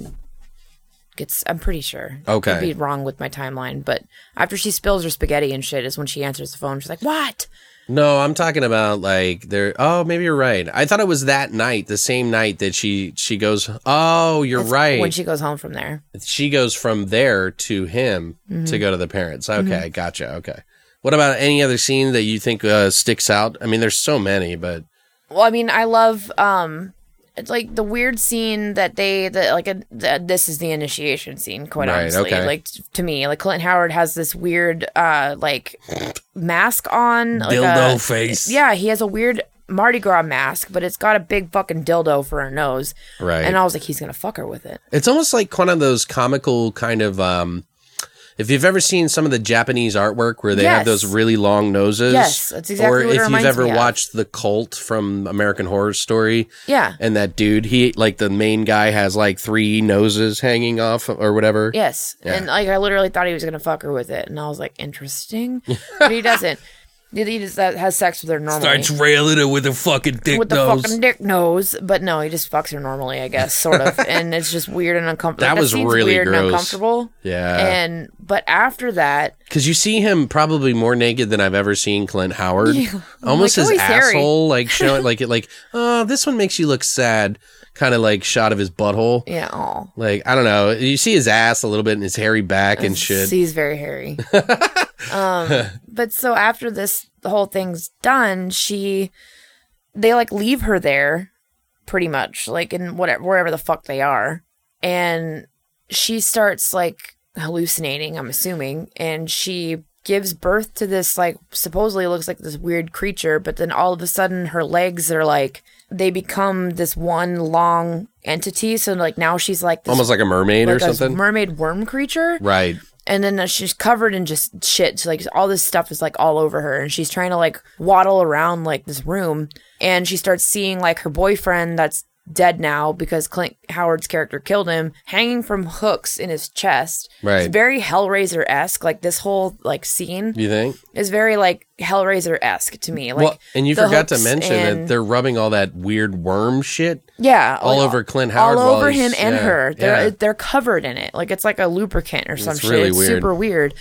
gets. I'm pretty sure. Okay, could be wrong with my timeline, but after she spills her spaghetti and shit is when she answers the phone. She's like, "What?" No, I'm talking about like there. Oh, maybe you're right. I thought it was that night, the same night that she she goes. Oh, you're That's right. When she goes home from there, she goes from there to him. Mm-hmm. To go to the parents. Okay, mm-hmm. Gotcha. Okay. What about any other scene that you think uh, sticks out? I mean, there's so many, but well, I mean, I love um, it's like the weird scene that they that like a, the, this is the initiation scene. Quite right, honestly, okay. Like to me, like Clint Howard has this weird uh like. mask on, like dildo a, face. Yeah, he has a weird Mardi Gras mask, but it's got a big fucking dildo for her nose. Right, and I was like, he's gonna fuck her with it. It's almost like one of those comical kind of um If you've ever seen some of the Japanese artwork where they yes. have those really long noses. Yes, that's exactly or what it reminds me of. Or if you've ever watched The Cult from American Horror Story. Yeah. And that dude, he like the main guy has like three noses hanging off or whatever. Yes. Yeah. And like I literally thought he was going to fuck her with it. And I was like, interesting. But he doesn't. He just has sex with her normally. Starts railing her with a fucking dick nose. With the nose. fucking dick nose. But no, he just fucks her normally, I guess, sort of. And it's just weird and uncomfortable. That, like, that was really weird gross. And uncomfortable. Yeah. And but after that, because you see him probably more naked than I've ever seen Clint Howard. Yeah. Almost like, his oh, asshole, hairy. like showing, like it, like oh, this one makes you look sad. Kind of like shot of his butthole. Yeah. Aw. Like I don't know. You see his ass a little bit and his hairy back and shit. He's very hairy. um, but so after this whole thing's done, she, they like leave her there, pretty much, like in whatever wherever the fuck they are, and she starts like hallucinating. I'm assuming, and she gives birth to this like supposedly looks like this weird creature, but then all of a sudden her legs are like. They become this one long entity. So, like, now she's like... This, almost like a mermaid like or something? A mermaid worm creature. Right. And then she's covered in just shit. So, like, all this stuff is, like, all over her. And she's trying to, like, waddle around, like, this room. And she starts seeing, like, her boyfriend that's dead now because Clint Howard's character killed him, hanging from hooks in his chest. Right. It's very Hellraiser-esque. Like, this whole, like, scene... You think? Is very, like... Hellraiser-esque to me. Like, well, and you forgot to mention and, that they're rubbing all that weird worm shit yeah, all like, over Clint Howard. All over him and yeah, her. They're yeah. they're covered in it. Like it's like a lubricant or some it's shit. Really it's weird. Super weird.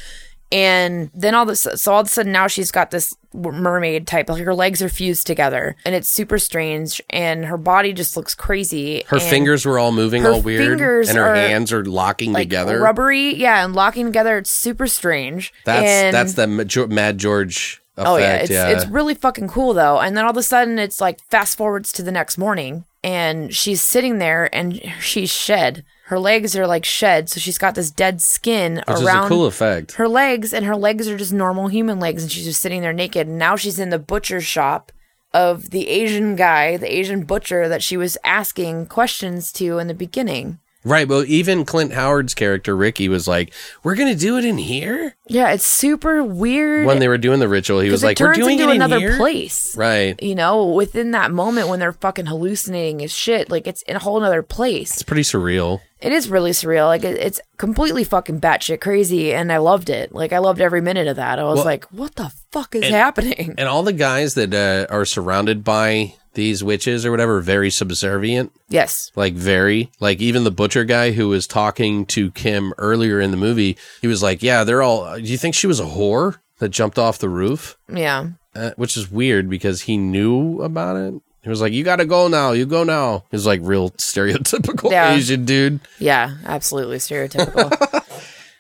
And then all this, so all of a sudden now she's got this mermaid type, like her legs are fused together and it's super strange and her body just looks crazy. Her fingers were all moving all weird and her are, hands are locking like, together. Rubbery, yeah, and locking together. It's super strange. That's, and, that's the Mad George... Effect, oh yeah, it's yeah. it's really fucking cool though. And then all of a sudden, it's like fast forwards to the next morning, and she's sitting there, and she's shed. Her legs are like shed, so she's got this dead skin Which around is a cool effect. Her legs, and her legs are just normal human legs, and she's just sitting there naked. And now she's in the butcher shop of the Asian guy, the Asian butcher that she was asking questions to in the beginning. Right, well, even Clint Howard's character, Ricky, was like, we're going to do it in here? Yeah, it's super weird. When they were doing the ritual, he was like, we're doing it in here? Because it turns into another place. Right. You know, within that moment when they're fucking hallucinating as shit, like, it's in a whole other place. It's pretty surreal. It is really surreal. Like, it, it's completely fucking batshit crazy, and I loved it. Like, I loved every minute of that. I was well, like, what the fuck is and, happening? And all the guys that uh, are surrounded by... these witches or whatever, very subservient. Yes. Like very, like even the butcher guy who was talking to Kim earlier in the movie, he was like, yeah, they're all, do you think she was a whore that jumped off the roof? Yeah. Uh, which is weird because he knew about it. He was like, you got to go now. You go now. He was like real stereotypical yeah. Asian dude. Yeah, absolutely stereotypical.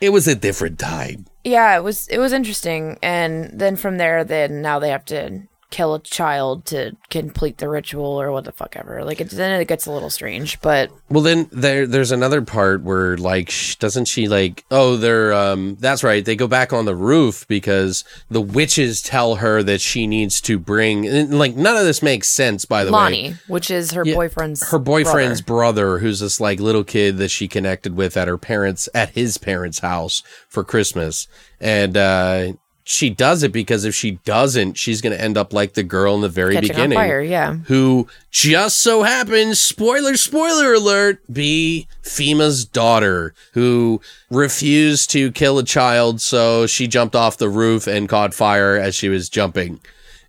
It was a different time. Yeah, it was, it was interesting. And then from there, then now they have to... kill a child to complete the ritual or what the fuck ever. Like it, then it gets a little strange, but well, then there there's another part where like sh- doesn't she like oh they're um that's right they go back on the roof because the witches tell her that she needs to bring and, like none of this makes sense by the Lonnie, way Lonnie, which is her yeah, boyfriend's her boyfriend's brother. brother who's this like little kid that she connected with at her parents at his parents' house for Christmas and uh she does it because if she doesn't, she's going to end up like the girl in the very Catching beginning. On fire, yeah. Who just so happens, spoiler, spoiler alert, be FEMA's daughter who refused to kill a child. So she jumped off the roof and caught fire as she was jumping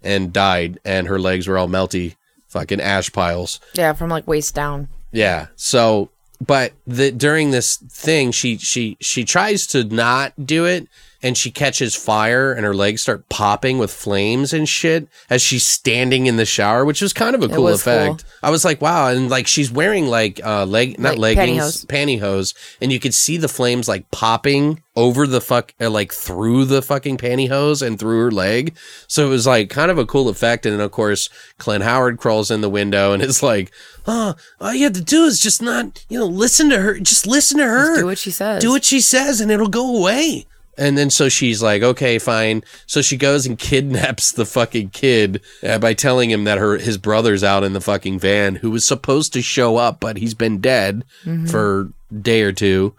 and died. And her legs were all melty, fucking ash piles. Yeah, from like waist down. Yeah. So, but the, during this thing, she she she tries to not do it. And she catches fire and her legs start popping with flames and shit as she's standing in the shower, which was kind of a cool effect. Cool. I was like, wow. And like she's wearing like uh leg, not like leggings, pantyhose. pantyhose. And you could see the flames like popping over the fuck, uh, like through the fucking pantyhose and through her leg. So it was like kind of a cool effect. And then of course, Clint Howard crawls in the window and is like, oh, all you have to do is just not, you know, listen to her. Just listen to her. Just do what she says. Do what she says and it'll go away. And then so she's like, okay, fine. So she goes and kidnaps the fucking kid uh, by telling him that her his brother's out in the fucking van who was supposed to show up, but he's been dead mm-hmm. for day or two,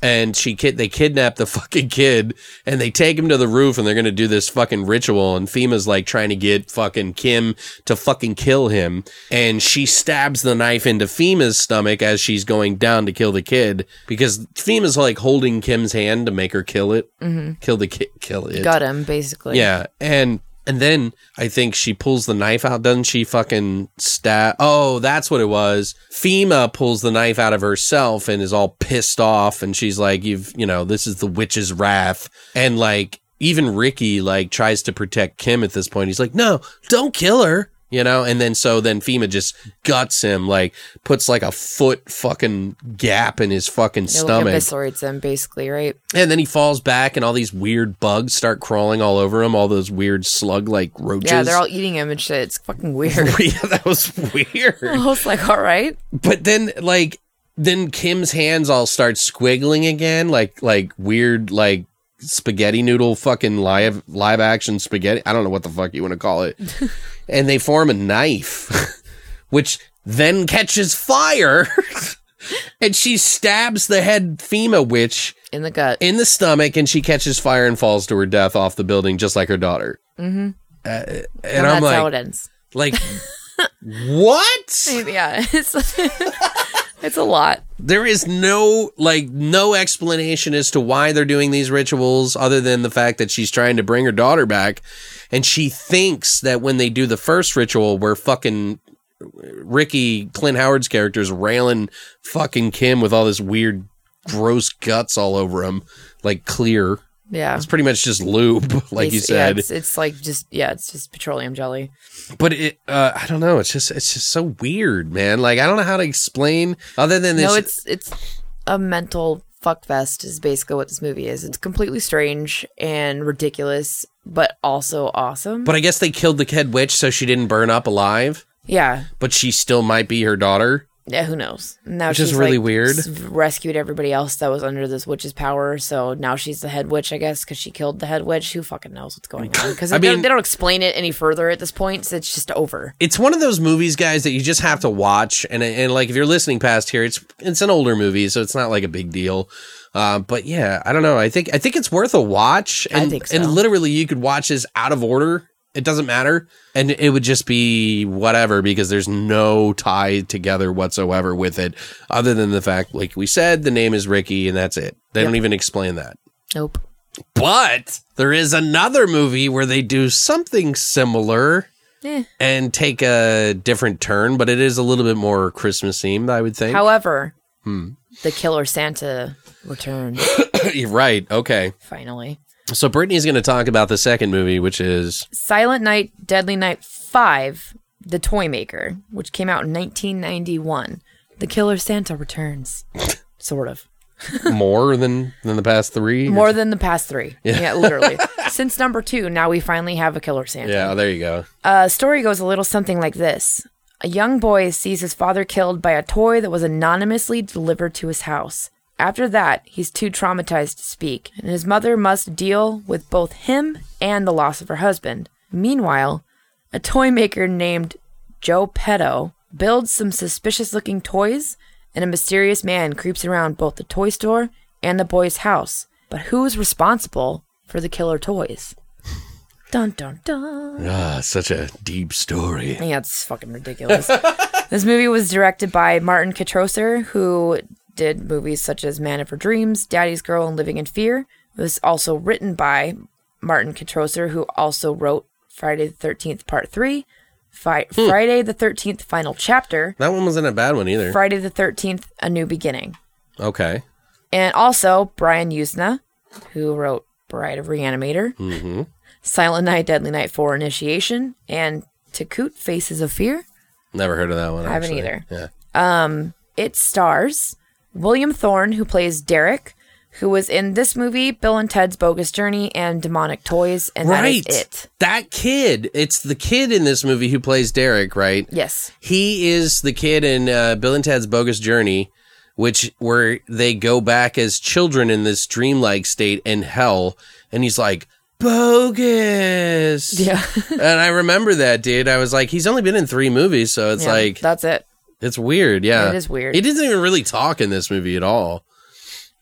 and she kid they kidnap the fucking kid and they take him to the roof and they're going to do this fucking ritual, and FEMA's like trying to get fucking Kim to fucking kill him, and she stabs the knife into FEMA's stomach as she's going down to kill the kid, because FEMA's like holding Kim's hand to make her kill it. Mm-hmm. Kill the kid, kill it. Got him, basically. Yeah, and and then I think she pulls the knife out, doesn't she fucking stab? Oh, that's what it was. FEMA pulls the knife out of herself and is all pissed off. And she's like, you've, you know, this is the witch's wrath. And like, even Ricky like tries to protect Kim at this point. He's like, no, don't kill her, you know? And then, so then FEMA just guts him, like puts like a foot fucking gap in his fucking yeah, stomach. Eviscerates him basically, right? And then he falls back and all these weird bugs start crawling all over him. All those weird slug like roaches. Yeah, they're all eating him and shit. It's fucking weird. Yeah, that was weird. I was like, all right. But then like, then Kim's hands all start squiggling again. Like, like weird, like, spaghetti noodle fucking live live action spaghetti. I don't know what the fuck you want to call it. And they form a knife, which then catches fire. And she stabs the head FEMA witch in the gut, in the stomach, and she catches fire and falls to her death off the building, just like her daughter. Mm-hmm. Uh, and well, I'm that's like, how it ends. Like, what? Yeah, it's it's a lot. There is no, like, no explanation as to why they're doing these rituals other than the fact that she's trying to bring her daughter back. And she thinks that when they do the first ritual where fucking Ricky, Clint Howard's character, is railing fucking Kim with all this weird, gross guts all over him, like clear. Yeah. It's pretty much just lube, like it's, you said. Yeah, it's, it's like just, yeah, it's just petroleum jelly. But it, uh, I don't know. It's just, it's just so weird, man. Like, I don't know how to explain other than this. No, it's, it's a mental fuckfest is basically what this movie is. It's completely strange and ridiculous, but also awesome. But I guess they killed the kid witch so she didn't burn up alive. Yeah. But she still might be her daughter. Yeah, who knows? Now Which she's is really like, weird. Rescued everybody else that was under this witch's power, so now she's the head witch, I guess, because she killed the head witch. Who fucking knows what's going on? Because they, they don't explain it any further at this point, so it's just over. It's one of those movies, guys, that you just have to watch, and and like if you're listening past here, it's it's an older movie, so it's not like a big deal. Uh, but yeah, I don't know. I think I think it's worth a watch. And, I think so. And literally, you could watch this out of order. It doesn't matter. And it would just be whatever because there's no tie together whatsoever with it other than the fact, like we said, the name is Ricky and that's it. They yep. don't even explain that. Nope. But there is another movie where they do something similar eh. and take a different turn, but it is a little bit more Christmas themed, I would think. However, hmm. the Killer Santa returns. You're right. Okay. Finally. So Brittany's going to talk about the second movie, which is Silent Night, Deadly Night five, The Toy Maker, which came out in nineteen ninety-one. The Killer Santa returns, sort of. More than, than the past three? More than the past three. Yeah, yeah literally. Since number two, now we finally have a Killer Santa. Yeah, there you go. Uh, story goes a little something like this. A young boy sees his father killed by a toy that was anonymously delivered to his house. After that, he's too traumatized to speak, and his mother must deal with both him and the loss of her husband. Meanwhile, a toy maker named Joe Petto builds some suspicious-looking toys, and a mysterious man creeps around both the toy store and the boy's house. But who's responsible for the killer toys? Dun, dun, dun. Ah, such a deep story. Yeah, it's fucking ridiculous. This movie was directed by Martin Kotroser, who did movies such as Man of Her Dreams, Daddy's Girl, and Living in Fear. It was also written by Martin Kotroser, who also wrote Friday the thirteenth Part three, Fi- hmm. Friday the thirteenth Final Chapter. That one wasn't a bad one either. Friday the thirteenth A New Beginning. Okay. And also Brian Yuzna, who wrote Bride of Reanimator, mm-hmm. Silent Night, Deadly Night four Initiation, and Takut Faces of Fear. Never heard of that one. I haven't either. Yeah. Um, it stars William Thorne, who plays Derek, who was in this movie, Bill and Ted's Bogus Journey, and Demonic Toys, and right. that is it. That kid, it's the kid in this movie who plays Derek, right? Yes. He is the kid in uh, Bill and Ted's Bogus Journey, which where they go back as children in this dreamlike state in hell, and he's like, bogus! Yeah. And I remember that, dude. I was like, he's only been in three movies, so it's yeah, like... that's it. It's weird, yeah. It is weird. He doesn't even really talk in this movie at all.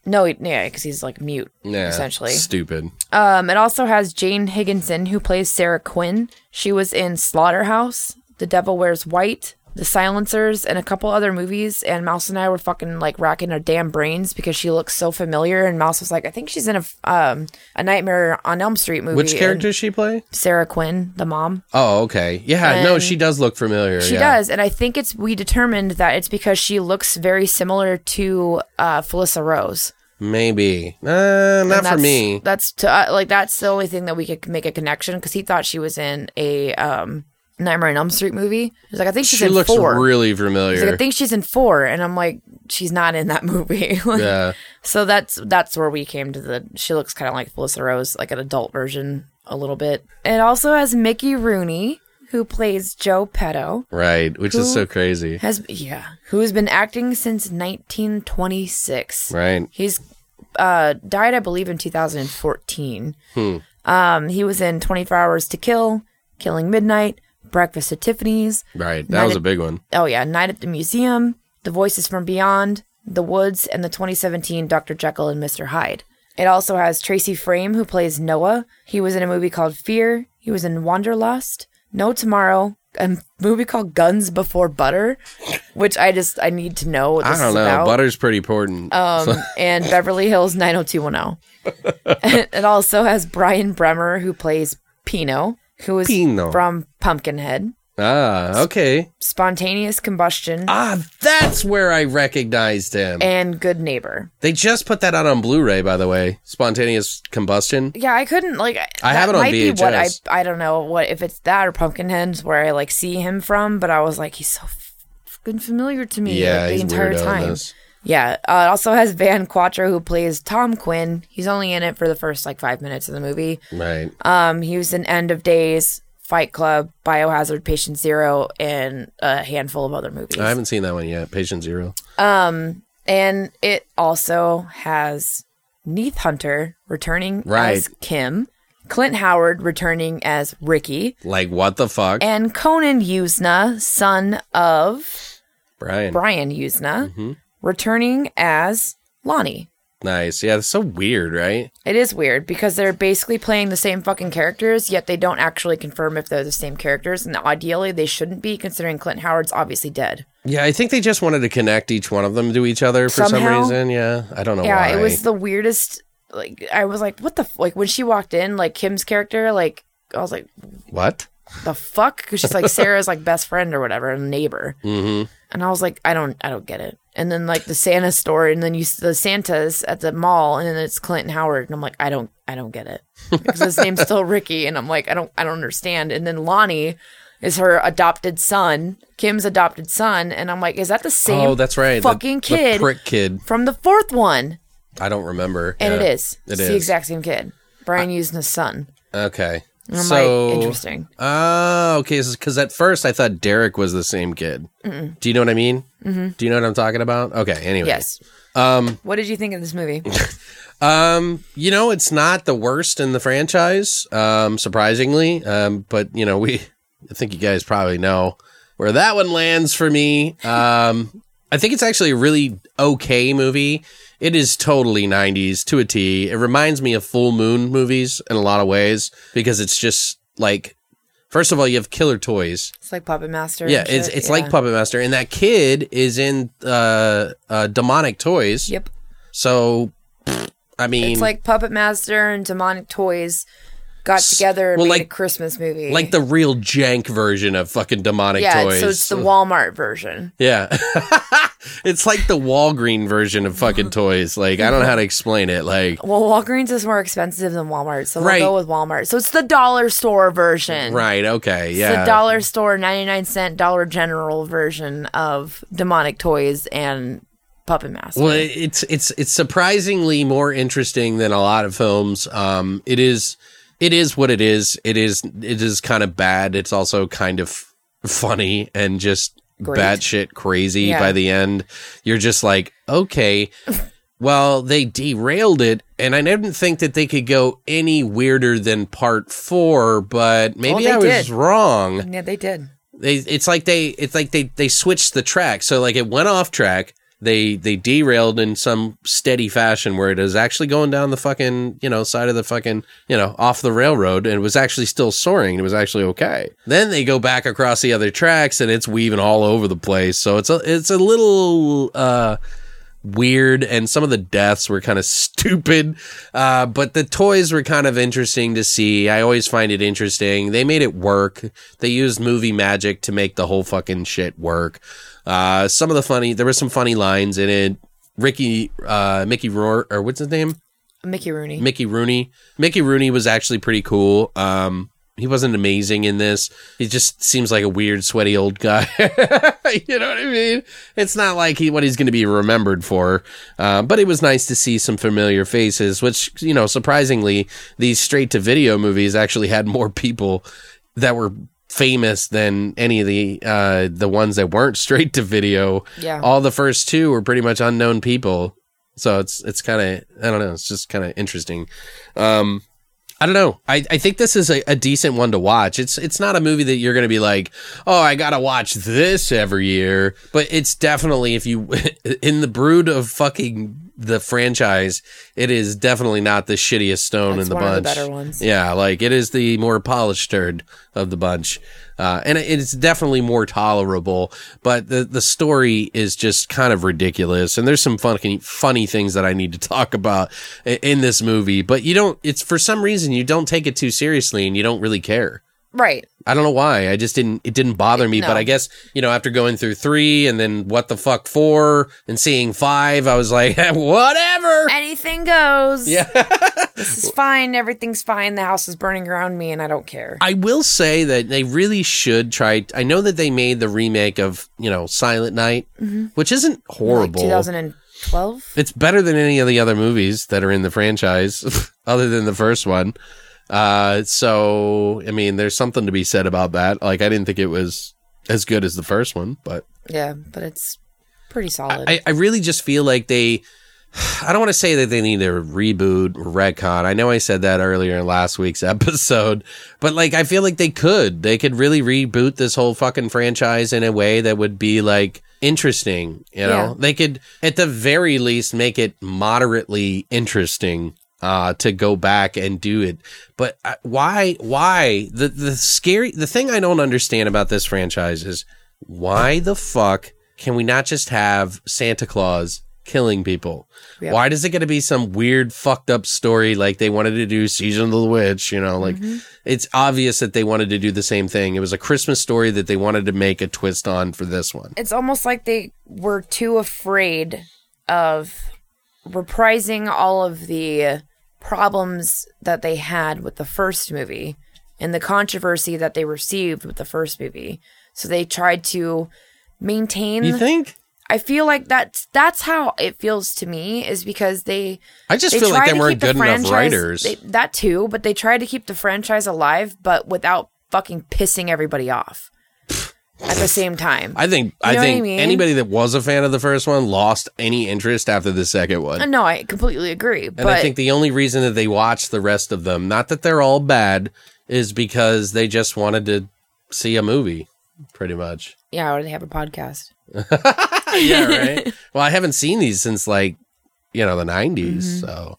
No, he, yeah, because he's like mute, yeah, essentially. Stupid. Um, it also has Jane Higginson, who plays Sarah Quinn. She was in Slaughterhouse, The Devil Wears White, The Silencers, and a couple other movies. And Mouse and I were fucking like racking our damn brains because she looks so familiar. And Mouse was like, I think she's in a um a Nightmare on Elm Street movie. Which character does she play? Sarah Quinn, the mom. Oh, okay. Yeah, and no, she does look familiar. She yeah. does. And I think it's we determined that it's because she looks very similar to uh, Felissa Rose. Maybe uh, not for me. That's to uh, like that's the only thing that we could make a connection because he thought she was in a um, Nightmare on Elm Street movie. He's like, I think she's she in looks four. Really familiar. Like, I think she's in four, and I'm like, she's not in that movie. Like, yeah. So that's that's where we came to the. She looks kind of like Felissa Rose, like an adult version, a little bit. It also has Mickey Rooney, who plays Joe Petto. Right, which is so crazy. Has yeah, who has been acting since nineteen twenty-six. Right. He's uh, died, I believe, in two thousand fourteen. Hmm. Um, he was in twenty-four hours to kill, Killing Midnight, Breakfast at Tiffany's. Right, that Night was at, a big one. Oh, yeah, Night at the Museum, The Voices from Beyond, The Woods, and the twenty seventeen Doctor Jekyll and Mister Hyde. It also has Tracy Frame, who plays Noah. He was in a movie called Fear. He was in Wanderlust, No Tomorrow, a movie called Guns Before Butter, which I just, I need to know what this I don't is know. About. Butter's pretty important. Um, so. And Beverly Hills nine oh two one oh. It also has Brian Bremer, who plays Pino, who is Pino. From Pumpkinhead. Ah, okay. Spontaneous Combustion. Ah, that's where I recognized him. And Good Neighbor. They just put that out on Blu-ray, by the way. Spontaneous Combustion. Yeah, I couldn't, like... I have it on V H S. What I, I don't know what if it's that or Pumpkinhead's where I, like, see him from, but I was like, he's so fucking familiar to me yeah, like, the he's entire time. This. Yeah, uh, it also has Van Quattro, who plays Tom Quinn. He's only in it for the first, like, five minutes of the movie. Right. Um, he was in End of Days, Fight Club, Biohazard, Patient Zero, and a handful of other movies. I haven't seen that one yet, Patient Zero. Um, and it also has Neith Hunter returning right. as Kim, Clint Howard returning as Ricky. Like, what the fuck? And Conan Yuzna, son of Brian Brian Yuzna, mm-hmm. returning as Lonnie. Nice. Yeah, it's so weird, right? It is weird because they're basically playing the same fucking characters, yet they don't actually confirm if they're the same characters, and ideally they shouldn't be, considering Clint Howard's obviously dead. Yeah, I think they just wanted to connect each one of them to each other for Somehow, some reason. Yeah, I don't know yeah, why. Yeah, it was the weirdest, like, I was like, what the, f-? like, when she walked in, like, Kim's character, like, I was like, what the fuck? Because she's like Sarah's, like, best friend or whatever, and neighbor. Mm-hmm. And I was like, I don't, I don't get it. And then, like, the Santa store, and then you the Santas at the mall, and then it's Clint Howard, and I'm like, I don't, I don't get it, because his name's still Ricky, and I'm like, I don't, I don't understand. And then Lonnie is her adopted son, Kim's adopted son, and I'm like, is that the same? Oh, that's right, fucking the, kid, the prick kid from the fourth one. I don't remember, and yeah, it is, it it's is the exact same kid, Brian Yuzna's son. Okay. And I'm so, like, interesting. Oh, okay. Because at first I thought Derek was the same kid. Mm-mm. Do you know what I mean? Mm-hmm. Do you know what I'm talking about? Okay. Anyway. Yes. Um, what did you think of this movie? um, you know, it's not the worst in the franchise, um, surprisingly. Um, but, you know, we, I think you guys probably know where that one lands for me. Um, I think it's actually a really okay movie. It is totally nineties to a T. It reminds me of Full Moon movies in a lot of ways because it's just like, first of all, you have killer toys. It's like Puppet Master. Yeah, it's it's yeah. like Puppet Master. And that kid is in uh, uh, Demonic Toys. Yep. So, I mean. It's like Puppet Master and Demonic Toys got together and well, made like, a Christmas movie. Like the real jank version of fucking Demonic yeah, Toys. Yeah, so it's the Walmart version. Yeah. It's like the Walgreens version of fucking toys. Like, I don't know how to explain it. Like, well, Walgreens is more expensive than Walmart, so we'll right. go with Walmart. So it's the dollar store version. Right, okay, yeah. It's the dollar store, ninety-nine cent Dollar General version of Demonic Toys and Puppet Master. Well, it's it's it's surprisingly more interesting than a lot of films. Um, it is it is what it is. It is it is kind of bad. It's also kind of funny and just... Great. Batshit crazy yeah. by the end. You're just like, okay, well, they derailed it, and I didn't think that they could go any weirder than part four, but maybe well, I was did. wrong. Yeah, they did. They, it's like they, it's like they, they switched the track. So like it went off track. They they derailed in some steady fashion where it was actually going down the fucking, you know, side of the fucking, you know, off the railroad, and it was actually still soaring. It was actually okay. Then they go back across the other tracks and it's weaving all over the place. So it's a, it's a little uh, weird, and some of the deaths were kind of stupid, uh, but the toys were kind of interesting to see. I always find it interesting. They made it work. They used movie magic to make the whole fucking shit work. Uh, some of the funny, there were some funny lines in it. Ricky, uh, Mickey Rourke, or what's his name? Mickey Rooney. Mickey Rooney. Mickey Rooney was actually pretty cool. Um, he wasn't amazing in this. He just seems like a weird, sweaty old guy. You know what I mean? It's not like he, what he's going to be remembered for. Uh, but it was nice to see some familiar faces, which, you know, surprisingly, these straight to video movies actually had more people that were famous than any of the uh the ones that weren't straight to video. Yeah, all the first two were pretty much unknown people, so it's it's kind of, I don't know, it's just kind of interesting. um I don't know, I I think this is a, a decent one to watch. It's it's not a movie that you're gonna be like, oh, I gotta watch this every year, but it's definitely, if you in the brood of fucking the franchise, it is definitely not the shittiest stone That's in the one bunch. Of the better ones. Yeah, like it is the more polished turd of the bunch, uh, and it's definitely more tolerable. But the the story is just kind of ridiculous, and there's some funny funny things that I need to talk about in this movie. But you don't. It's for some reason you don't take it too seriously, and you don't really care. Right. I don't know why. I just didn't, it didn't bother me, no. But I guess, you know, after going through three and then what the fuck four and seeing five, I was like, whatever. Anything goes. Yeah. This is fine. Everything's fine. The house is burning around me and I don't care. I will say that they really should try. I know that they made the remake of, you know, Silent Night, mm-hmm. which isn't horrible. Like two thousand twelve? It's better than any of the other movies that are in the franchise other than the first one. Uh, so, I mean, there's something to be said about that. Like, I didn't think it was as good as the first one, but... Yeah, but it's pretty solid. I, I really just feel like they... I don't want to say that they need to reboot or retcon. I know I said that earlier in last week's episode, but, like, I feel like they could. They could really reboot this whole fucking franchise in a way that would be, like, interesting, you know? Yeah. They could, at the very least, make it moderately interesting. Uh, to go back and do it. But uh, why, why the, the scary, the thing I don't understand about this franchise is why the fuck can we not just have Santa Claus killing people? Yep. Why does it got to be some weird fucked up story? Like they wanted to do Season of the Witch, you know, like mm-hmm. It's obvious that they wanted to do the same thing. It was a Christmas story that they wanted to make a twist on for this one. It's almost like they were too afraid of reprising all of the problems that they had with the first movie and the controversy that they received with the first movie. So they tried to maintain... You think? I feel like that's that's how it feels to me, is because they... I just they feel like they weren't good the enough writers. They, that too, but they tried to keep the franchise alive, but without fucking pissing everybody off. At the same time. I think you know I think I mean? Anybody that was a fan of the first one lost any interest after the second one. No, I completely agree. And but... I think the only reason that they watched the rest of them, not that they're all bad, is because they just wanted to see a movie, pretty much. Yeah, or they have a podcast. Yeah, right? Well, I haven't seen these since, like, you know, the nineties, mm-hmm. so...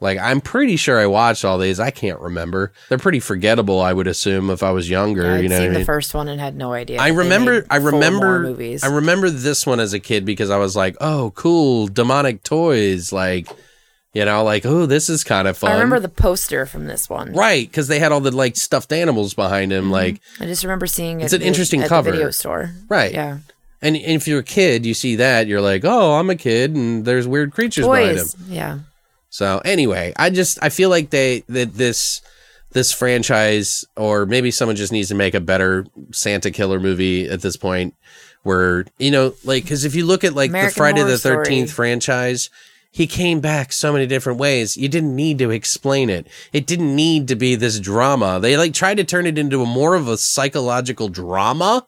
Like, I'm pretty sure I watched all these. I can't remember. They're pretty forgettable, I would assume, if I was younger. Yeah, I'd you know seen what I mean? The first one and had no idea. I remember I remember movies. I remember this one as a kid because I was like, oh, cool, demonic toys. Like, you know, like, oh, this is kind of fun. I remember the poster from this one. Right, because they had all the, like, stuffed animals behind him. Mm-hmm. Like, I just remember seeing it it's an interesting at cover. The video store. Right. Yeah. And, and if you're a kid, you see that, you're like, oh, I'm a kid, and there's weird creatures toys. Behind him. Yeah. So anyway, I just I feel like they that this this franchise, or maybe someone just needs to make a better Santa killer movie at this point, where, you know, like, because if you look at like American the Friday Horror the thirteenth Story. Franchise, he came back so many different ways. You didn't need to explain it. It didn't need to be this drama. They like tried to turn it into a more of a psychological drama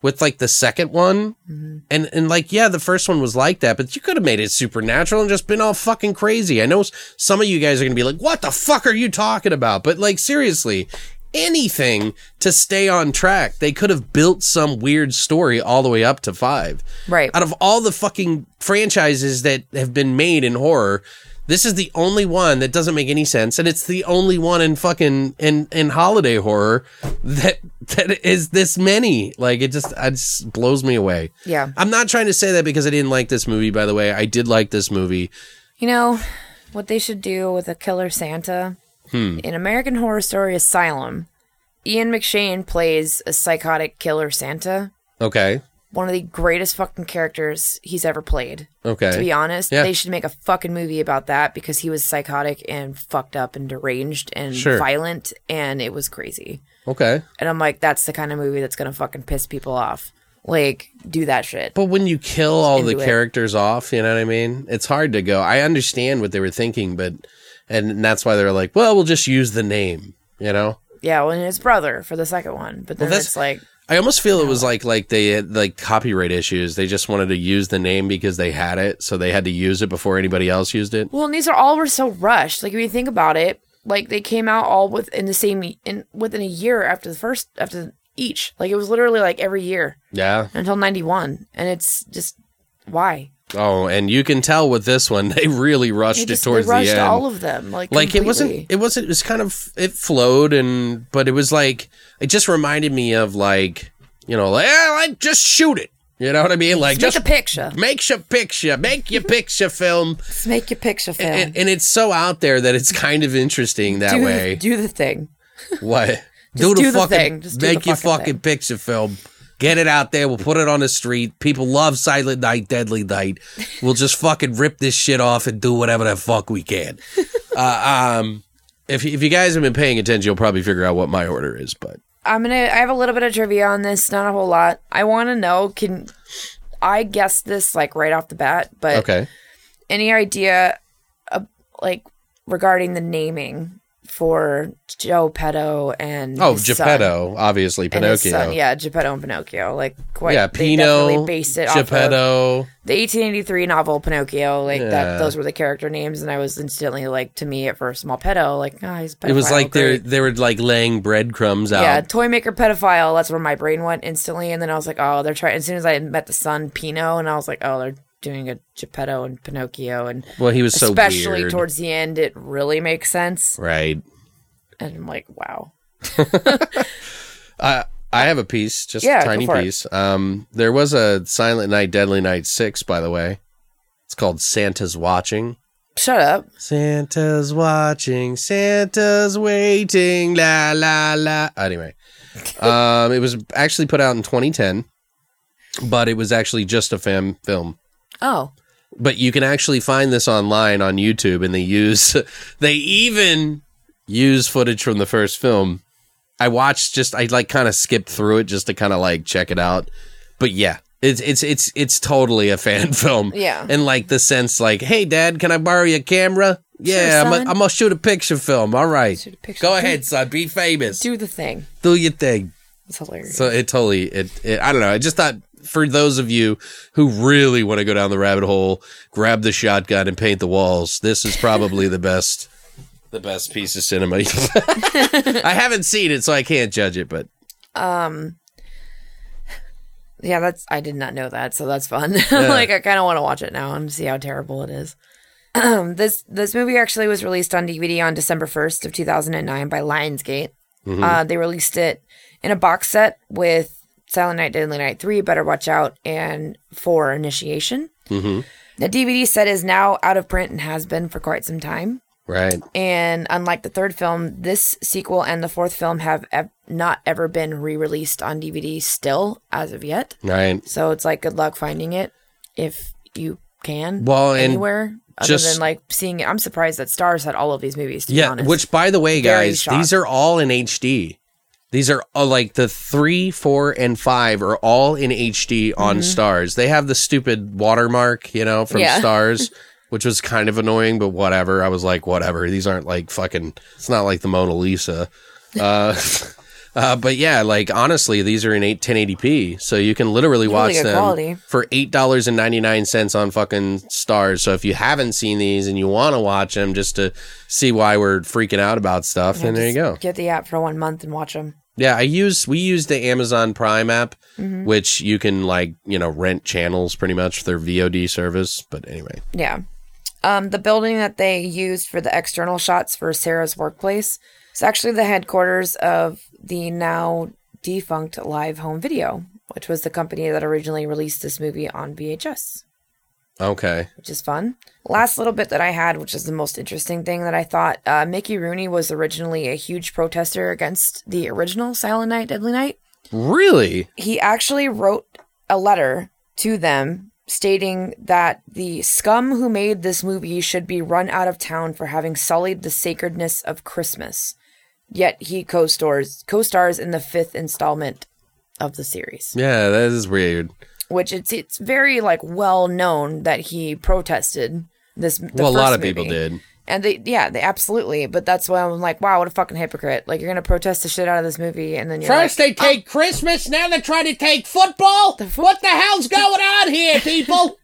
with like the second one, mm-hmm. and and like, yeah, the first one was like that, but you could have made it supernatural and just been all fucking crazy. I know some of you guys are gonna be like, what the fuck are you talking about? But like, seriously, anything to stay on track. They could have built some weird story all the way up to five. Right. Out of all the fucking franchises that have been made in horror, this is the only one that doesn't make any sense, and it's the only one in fucking in, in holiday horror that that is this many. Like, it just, it just blows me away. Yeah. I'm not trying to say that because I didn't like this movie, by the way. I did like this movie. You know, what they should do with a Killer Santa hmm. in American Horror Story Asylum, Ian McShane plays a psychotic Killer Santa. Okay. One of the greatest fucking characters he's ever played. Okay. To be honest, yeah. They should make a fucking movie about that because he was psychotic and fucked up and deranged and sure. violent, and it was crazy. Okay. And I'm like, that's the kind of movie that's going to fucking piss people off. Like, do that shit. But when you kill all the it. characters off, you know what I mean? It's hard to go. I understand what they were thinking, but, and that's why they were like, well, we'll just use the name, you know? Yeah, well, and his brother for the second one. But then well, it's like... I almost feel it was like like they had like copyright issues. They just wanted to use the name because they had it, so they had to use it before anybody else used it. Well, and these are all were so rushed. Like, if you think about it, like they came out all within the same in within a year after the first after each. Like, it was literally like every year. Yeah. Until ninety-one, and it's just why. Oh, and you can tell with this one, they really rushed they just, it towards they rushed the end. All of them, like, like it wasn't, it wasn't, it was kind of, it flowed, and but it was like, it just reminded me of like, you know, like, eh, like just shoot it, you know what I mean? Like, just, just make a picture, make your picture, make your picture film, just make your picture film, and, and it's so out there that it's kind of interesting that do way. The, do the thing. What? do, the do the fucking thing. Just make your fucking, fucking picture film. Get it out there. We'll put it on the street. People love Silent Night, Deadly Night. We'll just fucking rip this shit off and do whatever the fuck we can. Uh, um, if if you guys have been paying attention, you'll probably figure out what my order is. But I'm gonna. I have a little bit of trivia on this, not a whole lot. I want to know. Can I guess this like right off the bat? But okay. Any idea, uh, like regarding the naming? For Joe Petto and oh Geppetto, son. Obviously Pinocchio, yeah, Geppetto and Pinocchio, like quite yeah, Pino, based it Geppetto, off of the eighteen eighty-three novel Pinocchio, like yeah. that. Those were the character names, and I was instantly like, to me at first, small Petto, like oh, he's pedophile. It was like they they were like laying breadcrumbs out. Yeah, toy maker pedophile. That's where my brain went instantly, and then I was like, oh, they're trying. As soon as I met the son Pino, and I was like, oh, they're. Doing a Geppetto and Pinocchio, and well, he was so weird. Especially towards the end, it really makes sense, right? And I'm like, wow. uh, I have a piece, just yeah, a tiny piece. Um, there was a Silent Night, Deadly Night six, by the way. It's called Santa's Watching. Shut up. Santa's watching. Santa's waiting. La la la. Anyway, um, it was actually put out in twenty ten, but it was actually just a fam film. Oh. But you can actually find this online on YouTube, and they use, they even use footage from the first film. I watched just, I like kind of skipped through it just to kind of like check it out. But yeah, it's, it's, it's, it's totally a fan film. Yeah. And like the sense like, hey dad, can I borrow your camera? Yeah, sure, I'm going to shoot a picture film. All right. Go ahead, son. Be famous. Do the thing. Do your thing. It's hilarious. So it totally, it, it I don't know. I just thought, for those of you who really want to go down the rabbit hole, grab the shotgun and paint the walls, this is probably the best the best piece of cinema. I haven't seen it, so I can't judge it, but um yeah, that's I did not know that, so that's fun. Yeah. Like, I kind of want to watch it now and see how terrible it is. Um this this movie actually was released on D V D on December first of two thousand nine by Lionsgate. Mm-hmm. Uh they released it in a box set with Silent Night, Deadly Night three, Better Watch Out, and four, Initiation. Mm-hmm. The D V D set is now out of print and has been for quite some time. Right. And unlike the third film, this sequel and the fourth film have ev- not ever been re-released on D V D still as of yet. Right. So it's like, good luck finding it if you can well, anywhere. Other just, than like seeing it. I'm surprised that Starz had all of these movies, to yeah, be honest. Yeah, which by the way, guys, these are all in H D. These are uh, like the three, four, and five are all in H D on mm-hmm. Starz. They have the stupid watermark, you know, from yeah. Starz, which was kind of annoying, but whatever. I was like, whatever. These aren't like fucking, it's not like the Mona Lisa. Uh, Uh, but yeah, like honestly, these are in ten eighty p, so you can literally it's watch really them quality. For eight dollars and ninety-nine cents on fucking Stars. So if you haven't seen these and you want to watch them just to see why we're freaking out about stuff, yeah, then there you go. Get the app for one month and watch them. Yeah, I use we use the Amazon Prime app, mm-hmm. which you can like you know rent channels pretty much their V O D service. But anyway, yeah, um, the building that they used for the external shots for Sarah's workplace is actually the headquarters of the now defunct Live Home Video, which was the company that originally released this movie on V H S. Okay, which is fun. Last little bit that I had, which is the most interesting thing that I thought, uh, Mickey Rooney was originally a huge protester against the original Silent Night, Deadly Night. Really? He actually wrote a letter to them stating that the scum who made this movie should be run out of town for having sullied the sacredness of Christmas. Yet he co-stars co-stars in the fifth installment of the series. Yeah, that is weird. Which it's it's very like well known that he protested this. The well, first a lot of movie. People did, and they yeah, they absolutely. But that's why I'm like, wow, what a fucking hypocrite! Like you're gonna protest the shit out of this movie, and then you're first like, they take oh. Christmas, now they're trying to take football. The fo- what the hell's going on here, people?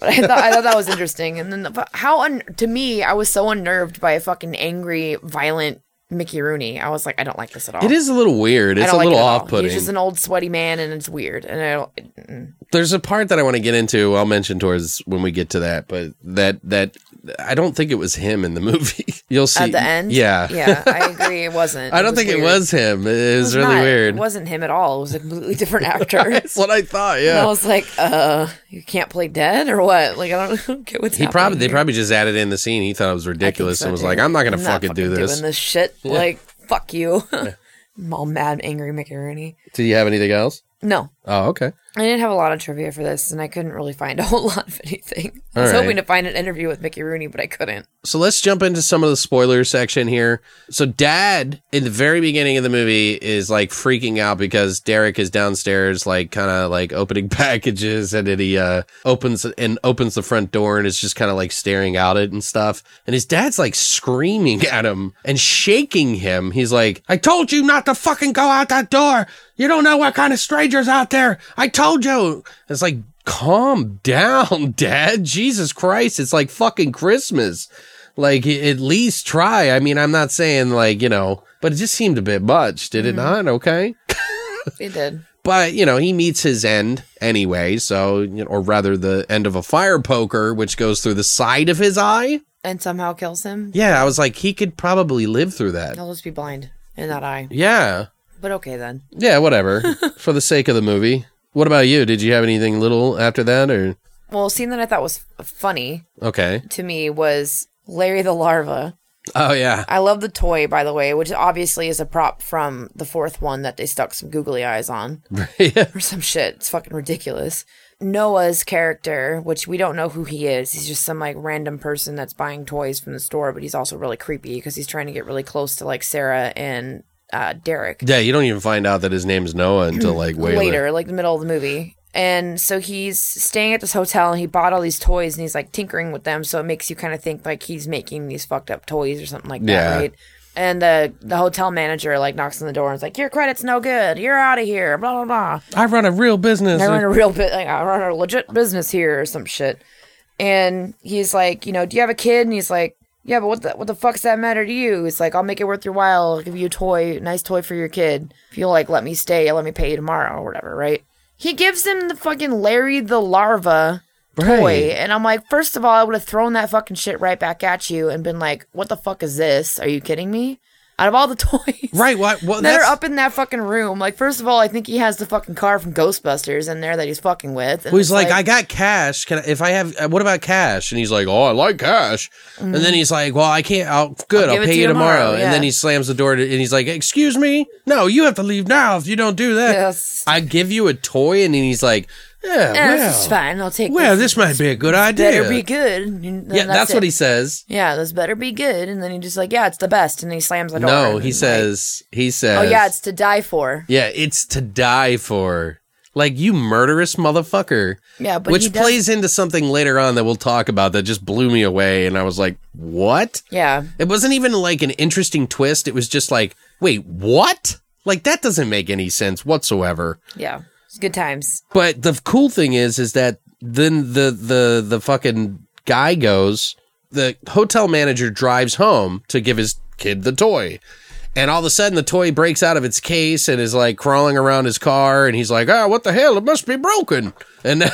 But I thought I thought that was interesting, and then the, how un- to me, I was so unnerved by a fucking angry, violent Mickey Rooney. I was like, I don't like this at all. It is a little weird. It's a little like it off-putting. He's just an old sweaty man, and it's weird. And I don't, it, mm. There's a part that I want to get into. I'll mention towards when we get to that. But that that I don't think it was him in the movie. You'll see at the end. Yeah, yeah. I agree. It wasn't. I don't it was think weird. It was him. It, it was, was really not, weird. It wasn't him at all. It was a completely different actor. That's what I thought. Yeah. And I was like, uh, you can't play dead or what? Like I don't, I don't get what's he happening. He probably here. They probably just added in the scene. He thought it was ridiculous so, and was dude. like, I'm not gonna I'm fucking, not fucking do this. Doing this shit. Yeah. Like, fuck you. Yeah. I'm all mad, angry Mickey Rooney. Do you have anything else? No. Oh, okay. I didn't have a lot of trivia for this, and I couldn't really find a whole lot of anything. All I was right. hoping to find an interview with Mickey Rooney, but I couldn't. So let's jump into some of the spoiler section here. So Dad, in the very beginning of the movie, is like freaking out because Derek is downstairs, like kind of like opening packages, and then he uh, opens and opens the front door and is just kind of like staring out at it and stuff. And his dad's like screaming at him and shaking him. He's like, "I told you not to fucking go out that door. You don't know what kind of stranger's out there. I told you." It's like, calm down, Dad. Jesus Christ. It's like fucking Christmas. Like, at least try. I mean, I'm not saying like, you know, but it just seemed a bit much. Did it mm. not? Okay. It did. But, you know, he meets his end anyway. So, you know, or rather the end of a fire poker, which goes through the side of his eye. And somehow kills him. Yeah. I was like, he could probably live through that. He'll just be blind in that eye. Yeah. But okay, then. Yeah, whatever. For the sake of the movie. What about you? Did you have anything little after that? Or Well, a scene that I thought was funny okay. to me was Larry the Larva. Oh, yeah. I love the toy, by the way, which obviously is a prop from the fourth one that they stuck some googly eyes on. Yeah. Or some shit. It's fucking ridiculous. Noah's character, which we don't know who he is. He's just some like random person that's buying toys from the store, but he's also really creepy because he's trying to get really close to like Sarah and... Uh, Derek. Yeah, you don't even find out that his name's Noah until like way later, later, like the middle of the movie. And so he's staying at this hotel and he bought all these toys and he's like tinkering with them. So it makes you kind of think like he's making these fucked up toys or something like that, yeah. right? And the the hotel manager like knocks on the door and is like, "Your credit's no good. You're out of here. Blah blah blah. I run a real business. I run a real bit. Like, I run a legit business here or some shit." And he's like, "You know, do you have a kid?" And he's like, "Yeah, but what the, what the fuck's that matter to you?" It's like, "I'll make it worth your while. I'll give you a toy, nice toy for your kid. If you'll, like, let me stay, let me pay you tomorrow," or whatever, right? He gives him the fucking Larry the Larva right. toy. And I'm like, first of all, I would have thrown that fucking shit right back at you and been like, "What the fuck is this? Are you kidding me?" Out of all the toys right, well, well, that that's... are up in that fucking room. Like, first of all, I think he has the fucking car from Ghostbusters in there that he's fucking with. And well, he's like, like, "I got cash. Can I, if I have, what about cash?" And he's like, "Oh, I like cash." Mm-hmm. And then he's like, "Well, I can't. I'll, good, I'll, I'll pay you, you tomorrow. tomorrow. Yeah. And then he slams the door to, and he's like, "Excuse me? No, you have to leave now if you don't do that. Yes. I give you a toy." And then he's like, "Yeah, yeah, well, this is fine. I'll take well, this. This might be a good idea. Better be good." And yeah, that's, that's what he says. "Yeah, this better be good." And then he just like, "Yeah, it's the best." And then he slams the door. No, he says, like, he says, "Oh, yeah, it's to die for." Yeah, it's to die for. Like, you murderous motherfucker. Yeah, but Which plays into something later on that we'll talk about that just blew me away. And I was like, what? Yeah. It wasn't even like an interesting twist. It was just like, wait, what? Like, that doesn't make any sense whatsoever. Yeah. It's good times. But the cool thing is, is that then the, the, the fucking guy goes, the hotel manager drives home to give his kid the toy. And all of a sudden, the toy breaks out of its case and is, like, crawling around his car. And he's like, oh, what the hell? It must be broken. And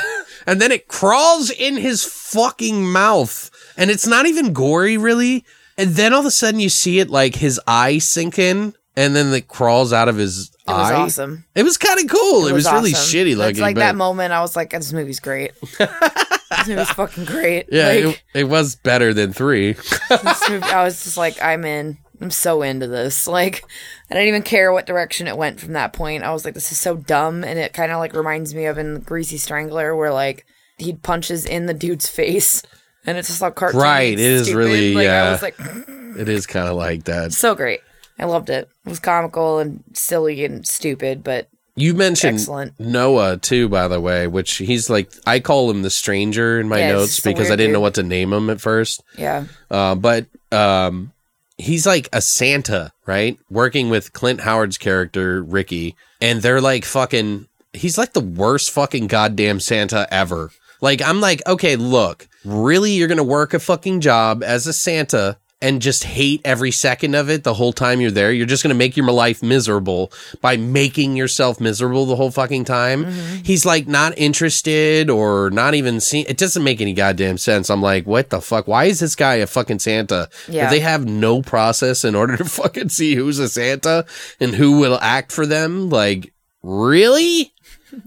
and then it crawls in his fucking mouth. And it's not even gory, really. And then all of a sudden, you see it, like, his eye sink in. And then it crawls out of his it eye. It was awesome. It was kind of cool. It, it was, was awesome. Really shitty looking. It's like but... that moment, I was like, this movie's great. This movie's fucking great. Yeah, like, it, it was better than three. This movie, I was just like, I'm in. I'm so into this. Like, I didn't even care what direction it went from that point. I was like, this is so dumb. And it kind of like reminds me of in Greasy Strangler where like he punches in the dude's face and it's just like cartoon. Right. It is stupid. Really, like, yeah. I was like, it is kind of like that. So great. I loved it. It was comical and silly and stupid, but you mentioned excellent. Noah too, by the way, which he's like, I call him the stranger in my yeah, notes because I didn't dude. know what to name him at first. Yeah. Uh, but, um, he's like a Santa, right? Working with Clint Howard's character, Ricky. And they're like fucking, he's like the worst fucking goddamn Santa ever. Like, I'm like, okay, look, really, you're going to work a fucking job as a Santa and just hate every second of it the whole time you're there? You're just going to make your life miserable by making yourself miserable the whole fucking time. Mm-hmm. He's like not interested or not even seen. It doesn't make any goddamn sense. I'm like, what the fuck? Why is this guy a fucking Santa? Yeah. Do they have no process in order to fucking see who's a Santa and who will act for them? Like, really?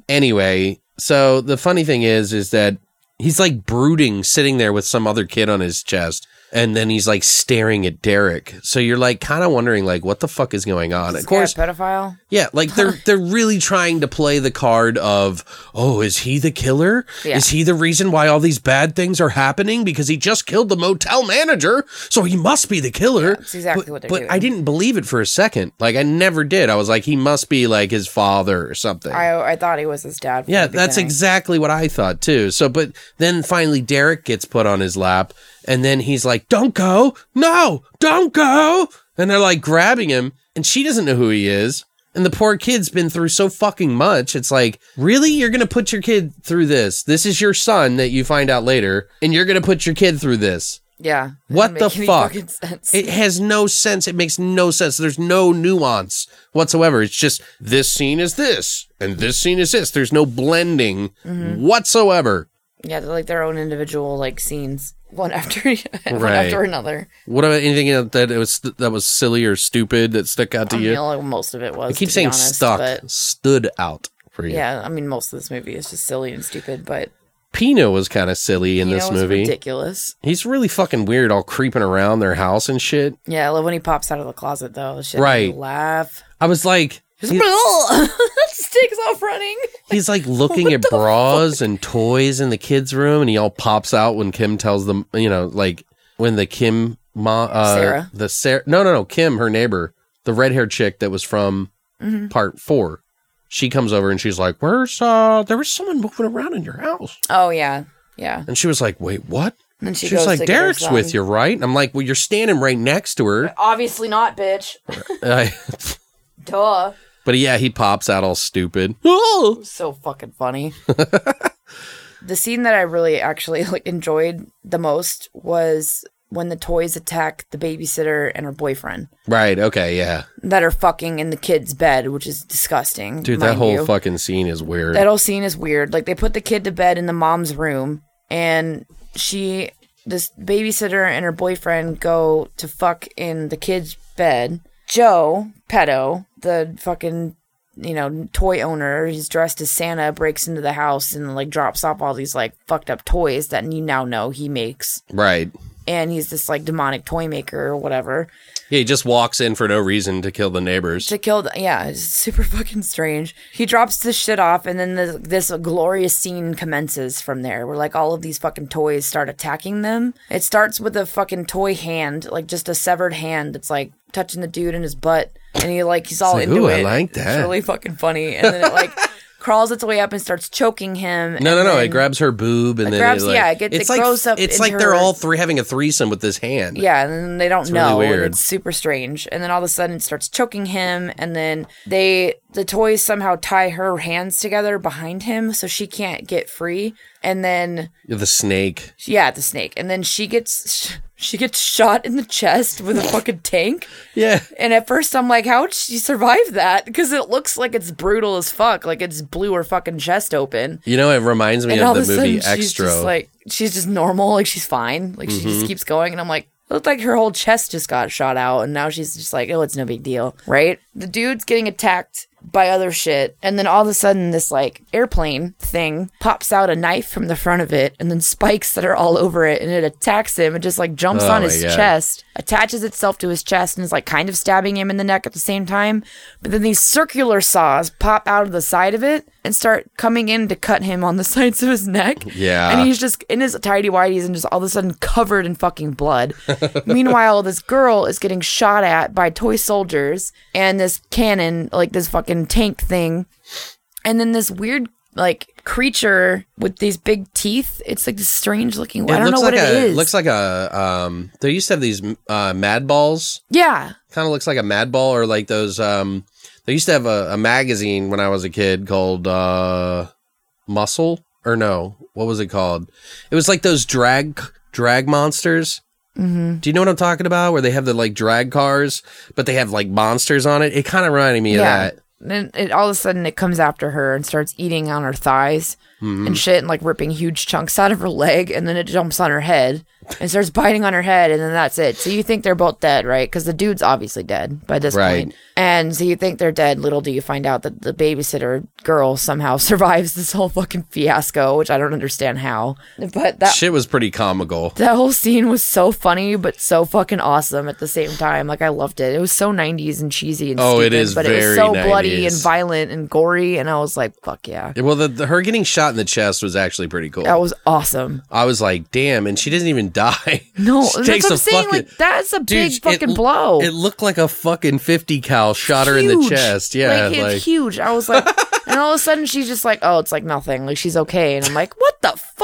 Anyway, so the funny thing is, is that he's like brooding, sitting there with some other kid on his chest. And then he's like staring at Derek. So you're like kind of wondering like what the fuck is going on? Is of course, a pedophile? Yeah, like they're they're really trying to play the card of, "Oh, is he the killer? Yeah. Is he the reason why all these bad things are happening because he just killed the motel manager? So he must be the killer." Yeah, that's exactly but, what they're but doing. But I didn't believe it for a second. Like I never did. I was like he must be like his father or something. I I thought he was his dad. From yeah, the that's exactly what I thought too. So but then finally Derek gets put on his lap. And then he's like, don't go. No, don't go. And they're like grabbing him and she doesn't know who he is. And the poor kid's been through so fucking much. It's like, really? You're going to put your kid through this? This is your son that you find out later. And you're going to put your kid through this. Yeah. What the fuck? It has no sense. It makes no sense. There's no nuance whatsoever. It's just this scene is this and this scene is this. There's no blending mm-hmm. whatsoever. Yeah, they're like their own individual like scenes, one after one right. after another. What about anything that it was that was silly or stupid that stuck out to I you? Mean, like most of it was. I keep saying honest, stuck, stood out for you. Yeah, I mean, most of this movie is just silly and stupid, but Pino was kind of silly in Pino this movie. Was ridiculous. He's really fucking weird, all creeping around their house and shit. Yeah, I love when he pops out of the closet though. The shit right, laugh. I was like. Just, just takes off running. He's like looking at bras fuck? and toys in the kids' room, and he all pops out when Kim tells them, you know, like when the Kim, ma, uh, Sarah, the Sarah, no, no, no, Kim, her neighbor, the red-haired chick that was from mm-hmm. part four, she comes over and she's like, "Where's uh, there was someone moving around in your house?" Oh yeah, yeah. And she was like, "Wait, what?" And she, she was like, Derek's with you, right? And I'm like, well, you're standing right next to her. Obviously not, bitch. I, Duh. But yeah, he pops out all stupid. Oh! So fucking funny. The scene that I really actually like, enjoyed the most was when the toys attack the babysitter and her boyfriend. Right, okay, yeah. That are fucking in the kid's bed, which is disgusting. Dude, that whole you. fucking scene is weird. That whole scene is weird. Like, they put the kid to bed in the mom's room, and she, this babysitter and her boyfriend go to fuck in the kid's bed. Joe, pedo, the fucking, you know, toy owner, he's dressed as Santa, breaks into the house and, like, drops off all these, like, fucked up toys that you now know he makes. Right. And he's this, like, demonic toy maker or whatever. Yeah, he just walks in for no reason to kill the neighbors. To kill, the, yeah, it's super fucking strange. He drops this shit off, and then the, this glorious scene commences from there, where, like, all of these fucking toys start attacking them. It starts with a fucking toy hand, like, just a severed hand that's, like, touching the dude in his butt, and he, like, he's all like, into ooh, it. I like that. It's really fucking funny, and then it, like... crawls its way up and starts choking him. No, no, no. It grabs her boob and it then grabs, it like, yeah, it gets it's it like, grows up. It's like her. They're all three having a threesome with this hand. Yeah, and then they don't it's know. Really weird. And it's super strange. And then all of a sudden it starts choking him, and then they the toys somehow tie her hands together behind him so she can't get free. And then the snake. Yeah, the snake. And then she gets. She gets shot in the chest with a fucking tank. Yeah. And at first I'm like, how'd she survive that? Because it looks like it's brutal as fuck. Like it's blew her fucking chest open. You know, it reminds me and of the of movie Extra. She's just like, she's just normal. Like she's fine. Like mm-hmm. she just keeps going. And I'm like, it looked like her whole chest just got shot out. And now she's just like, oh, it's no big deal. Right? The dude's getting attacked by other shit. And then all of a sudden this like airplane thing pops out a knife from the front of it and then spikes that are all over it, and it attacks him. It just like jumps oh on his God. chest, attaches itself to his chest, and is like kind of stabbing him in the neck at the same time. But then these circular saws pop out of the side of it and start coming in to cut him on the sides of his neck. Yeah. And he's just in his tighty-whities and just all of a sudden covered in fucking blood. Meanwhile, this girl is getting shot at by toy soldiers and this cannon, like this fucking tank thing, and then this weird like creature with these big teeth. It's like this strange looking. I don't know what it is. It looks like a. Um, they used to have these uh, mad balls. Yeah, kind of looks like a mad ball, or like those. Um, they used to have a, a magazine when I was a kid called uh, Muscle, or no, what was it called? It was like those drag drag monsters. Mm-hmm. Do you know what I'm talking about? Where they have the like drag cars, but they have like monsters on it. It kind of reminded me yeah. of that. And it, all of a sudden it comes after her and starts eating on her thighs mm-hmm. and shit, and like ripping huge chunks out of her leg, and then it jumps on her head and starts biting on her head, and then that's it. So you think they're both dead, right? Because the dude's obviously dead by this right. point. And so you think they're dead. Little do you find out that the babysitter girl somehow survives this whole fucking fiasco, which I don't understand how. But that shit was pretty comical. That whole scene was so funny, but so fucking awesome at the same time. Like I loved it. It was so nineties and cheesy and oh, stupid, it is but very it was so nineties. Bloody. And violent and gory, and I was like, fuck yeah. Well, the, the her getting shot in the chest was actually pretty cool. That was awesome. I was like, damn, and she doesn't even die. No, she that's takes what I'm saying. Fucking, like, that's a dude, big fucking it, blow. It looked like a fucking fifty cal shot huge. her in the chest. Yeah, like, like huge. I was like, and all of a sudden she's just like, oh, it's like nothing. Like she's okay, and I'm like, what the fuck?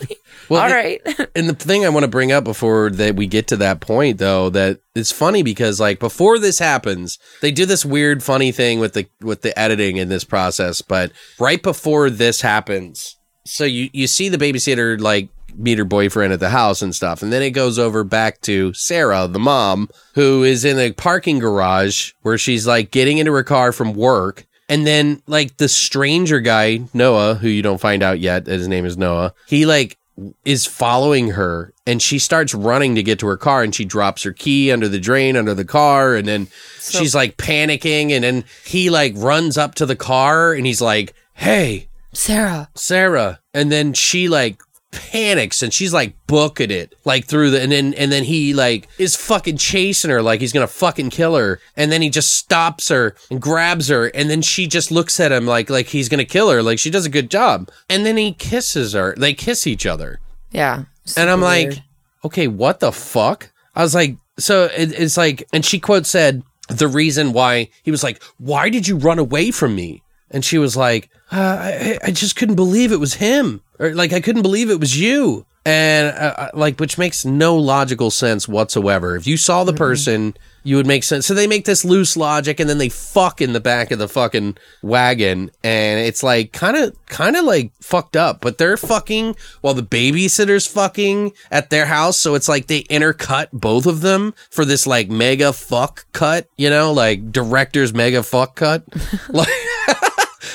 Like, well, all it, right. And the thing I want to bring up before that we get to that point, though, that it's funny because like before this happens, they do this weird, funny thing with the with the editing in this process, but right before this happens, so you you see the babysitter like meet her boyfriend at the house and stuff, and then it goes over back to Sarah, the mom, who is in a parking garage where she's like getting into her car from work, and then like the stranger guy Noah, who you don't find out yet his name is Noah, he like is following her, and she starts running to get to her car, and she drops her key under the drain under the car, and then so, she's like panicking, and then he like runs up to the car and he's like, hey, Sarah, Sarah. And then she like panics and she's like booking it like through the, and then and then he like is fucking chasing her like he's gonna fucking kill her, and then he just stops her and grabs her, and then she just looks at him like like he's gonna kill her, like she does a good job, and then he kisses her, they kiss each other. Yeah, and I'm weird. Like, okay, what the fuck? I was like, so it, it's like, and she quote said the reason why he was like, why did you run away from me? And she was like, uh, I, I just couldn't believe it was him. Or like, I couldn't believe it was you. And uh, like, which makes no logical sense whatsoever. If you saw the mm-hmm. person, you would make sense. So they make this loose logic, and then they fuck in the back of the fucking wagon. And it's like kind of, kind of like fucked up, but they're fucking while the babysitter's fucking at their house. So it's like they intercut both of them for this like mega fuck cut, you know, like director's mega fuck cut. Like,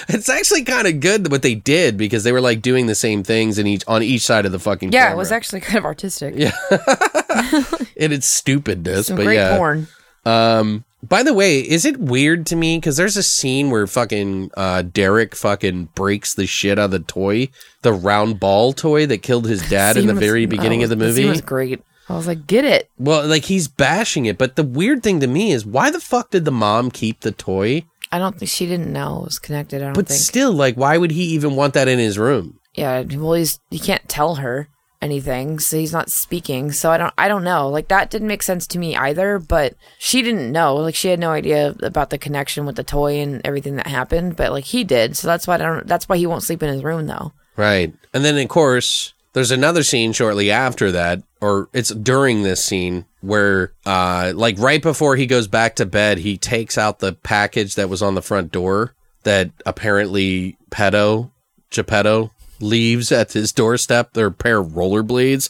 it's actually kind of good what they did, because they were like doing the same things in each on each side of the fucking yeah, camera. It was actually kind of artistic. Yeah, and it's stupidness, some but great yeah. porn. Um, by the way, is it weird to me because there's a scene where fucking uh, Derek fucking breaks the shit out of the toy, the round ball toy that killed his dad in the was, very beginning oh, of the movie. It was great. I was like, get it. Well, like he's bashing it, but the weird thing to me is why the fuck did the mom keep the toy? I don't think she didn't know it was connected. I don't but think. But still, like, why would he even want that in his room? Yeah, well, he's, he can't tell her. anything, so he's not speaking. So I don't I don't know. Like, that didn't make sense to me either, but she didn't know. Like, she had no idea about the connection with the toy and everything that happened, but like he did. So that's why I don't that's why he won't sleep in his room though. Right. And then of course there's another scene shortly after that, or it's during this scene where uh like right before he goes back to bed, he takes out the package that was on the front door that apparently pedo Geppetto leaves at his doorstep. They're a pair of rollerblades,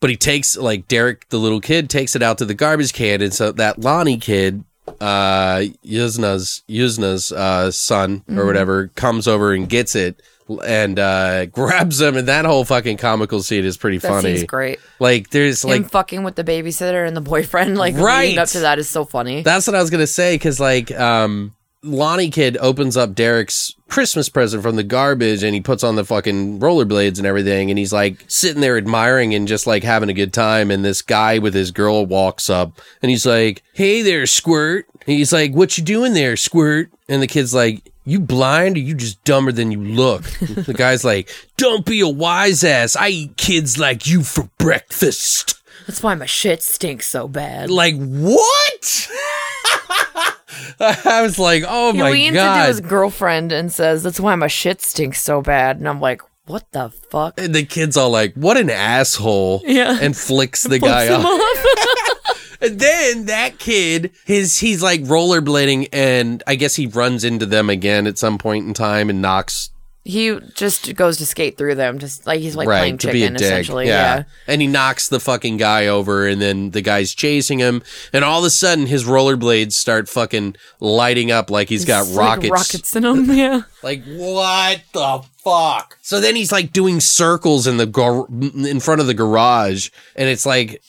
but he takes, like, Derek the little kid takes it out to the garbage can, and so that Lonnie kid, uh Yuzna's Yuzna's uh son or mm-hmm. whatever, comes over and gets it and uh grabs him, and that whole fucking comical scene is pretty that funny. That great. Like, there's Him like fucking with the babysitter and the boyfriend, like, right. leading up to that is so funny. That's what I was gonna say, because like um Lonnie Kid opens up Derek's Christmas present from the garbage, and he puts on the fucking rollerblades and everything, and he's like sitting there admiring and just like having a good time, and this guy with his girl walks up and he's like, "Hey there, Squirt." And he's like, "What you doing there, Squirt?" And the kid's like, "You blind, or you just dumber than you look?" The guy's like, "Don't be a wise ass. I eat kids like you for breakfast. That's why my shit stinks so bad." Like, what? I was like, oh, he my God. He leans into his girlfriend and says, "That's why my shit stinks so bad." And I'm like, what the fuck? And the kid's all like, "What an asshole." Yeah. And flicks the guy off. And then that kid, his he's like rollerblading, and I guess he runs into them again at some point in time and knocks. He just goes to skate through them, just like he's like right, playing chicken, essentially. Yeah. yeah. And he knocks the fucking guy over, and then the guy's chasing him, and all of a sudden his rollerblades start fucking lighting up like he's it's got rockets. Like rockets in them, yeah. Like, what the fuck? So then he's like doing circles in the gar- in front of the garage, and it's like,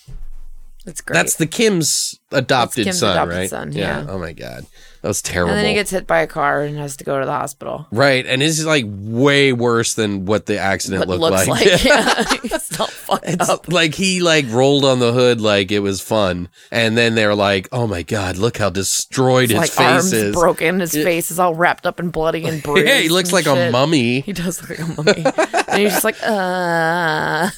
that's great. That's the Kim's adopted Kim's son, adopted right? Son, yeah. yeah. Oh my God. That was terrible. And then he gets hit by a car and has to go to the hospital. Right. And it's like way worse than what the accident what looked looks like. like yeah. It's all fucked it's up. Like, he like rolled on the hood like it was fun. And then they're like, oh my God, look how destroyed it's his like face arms is. Arms broken. His it, face is all wrapped up and bloody and bruised. Yeah, he looks like shit. a mummy. He does look like a mummy. And he's just like, uh.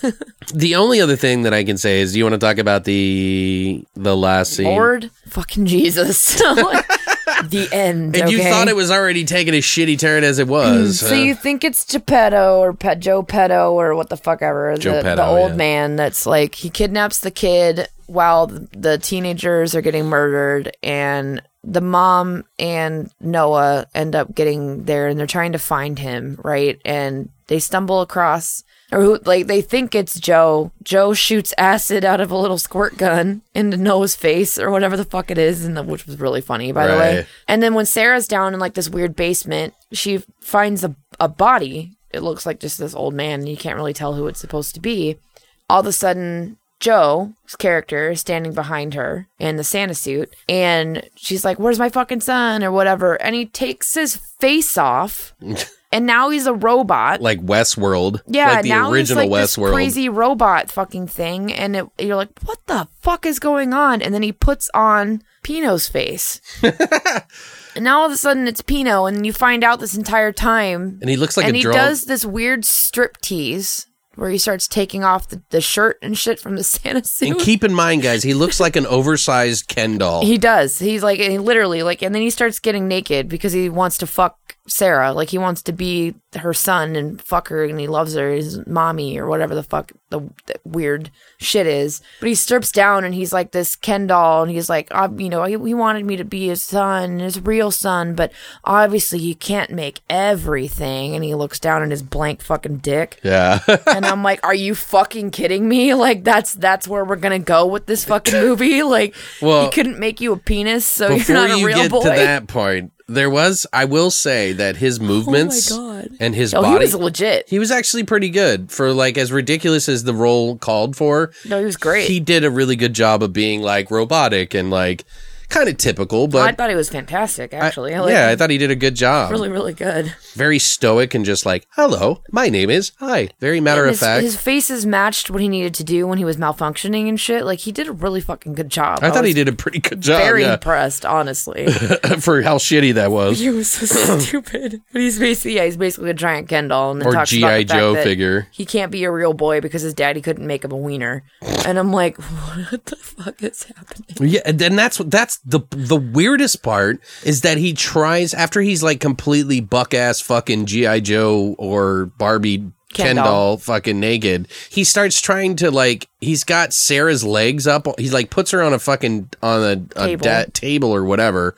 The only other thing that I can say is, do you want to talk about the the last scene? Lord fucking Jesus. The end. And okay? You thought it was already taking a shitty turn as it was. So huh? You think it's Geppetto or Pe- Joe Petto or what the fuck ever. Joe the, Petto, the old yeah. man that's like, he kidnaps the kid while the teenagers are getting murdered, and the mom and Noah end up getting there, and they're trying to find him, right? And they stumble across, or who, like they think it's Joe. Joe shoots acid out of a little squirt gun into Noah's face or whatever the fuck it is, and the, which was really funny, by right. the way. And then when Sarah's down in like this weird basement, she finds a, a body. It looks like just this old man, and you can't really tell who it's supposed to be. All of a sudden, Joe's character is standing behind her in the Santa suit, and she's like, "Where's my fucking son?" or whatever, and he takes his face off. And now he's a robot. Like Westworld. Yeah, like the now original he's like Westworld. This crazy robot fucking thing. And it, you're like, what the fuck is going on? And then he puts on Pino's face. And now all of a sudden it's Pino. And you find out this entire time. And he looks like and a drunk. And he does this weird striptease where he starts taking off the, the shirt and shit from the Santa suit. And keep in mind, guys, he looks like an oversized Ken doll. He does. He's like, he literally, like, and then he starts getting naked because he wants to fuck Sarah. Like, he wants to be her son and fuck her, and he loves her, his mommy, or whatever the fuck the, the weird shit is. But he strips down, and he's like this Ken doll, and he's like, uh, you know, he, he wanted me to be his son, his real son, but obviously he can't make everything. And he looks down at his blank fucking dick. Yeah. And I'm like, are you fucking kidding me? Like, that's that's where we're gonna go with this fucking movie? Like, well, he couldn't make you a penis, so you're not a you real boy. Before you get to that point, there was, I will say that his movements oh and his oh, body. He was legit. He was actually pretty good for, like, as ridiculous as the role called for. No, he was great. He did a really good job of being, like, robotic and, like, kind of typical, but... Oh, I thought he was fantastic, actually. I, I like yeah, him. I thought he did a good job. Really, really good. Very stoic and just like, hello, my name is... Hi. Very matter and of his, fact. His faces matched what he needed to do when he was malfunctioning and shit. Like, he did a really fucking good job. I, I thought he did a pretty good job, Very yeah. impressed, honestly. For how shitty that was. He was so stupid. But he's basically, yeah, he's basically a giant Ken doll. And or G I. Joe figure. He can't be a real boy because his daddy couldn't make him a wiener. And I'm like, what the fuck is happening? Yeah, and that's what... That's the the weirdest part is that he tries after he's like completely buck ass fucking G I. Joe or Barbie Ken doll fucking naked. He starts trying to like he's got Sarah's legs up. He like puts her on a fucking on a, a table. Da- table or whatever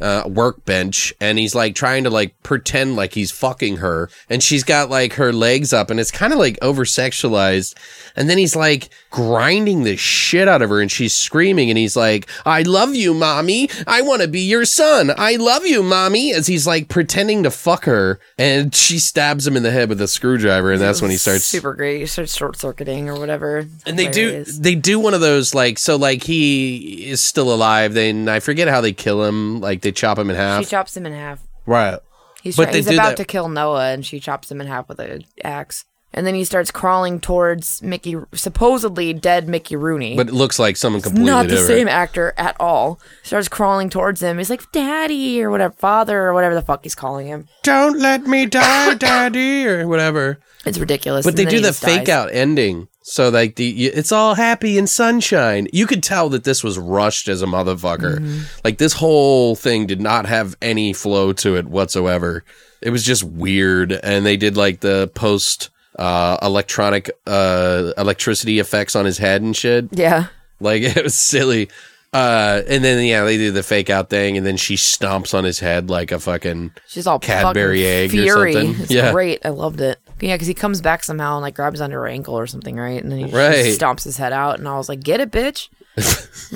uh, workbench, and he's like trying to like pretend like he's fucking her, and she's got like her legs up, and it's kind of like over sexualized. And then he's like grinding the shit out of her, and she's screaming, and he's like, "I love you, mommy. I want to be your son. I love you, mommy." As he's like pretending to fuck her, and she stabs him in the head with a screwdriver, and that's when he starts super great. He starts short circuiting or whatever. And they do they do one of those like so like he is still alive. Then I forget how they kill him. Like they chop him in half. She chops him in half. Right. He's, but try- he's about that- to kill Noah, and she chops him in half with an axe. And then he starts crawling towards Mickey, supposedly dead Mickey Rooney. But it looks like someone completely different. Not the different. Same actor at all. Starts crawling towards him. He's like, "Daddy," or whatever, "Father," or whatever the fuck he's calling him. "Don't let me die, Daddy," or whatever. It's ridiculous. But and they do the fake dies. out ending. So like the it's all happy and sunshine. You could tell that this was rushed as a motherfucker. Mm-hmm. Like this whole thing did not have any flow to it whatsoever. It was just weird, and they did like the post uh, electronic uh, electricity effects on his head and shit. Yeah, like it was silly. Uh, and then yeah, they do the fake out thing, and then she stomps on his head like a fucking she's all Cadbury egg fury. or something. It's yeah, great. I loved it. Yeah, because he comes back somehow and like grabs under her ankle or something, right? And then he right. stomps his head out, and I was like, "Get it, bitch!"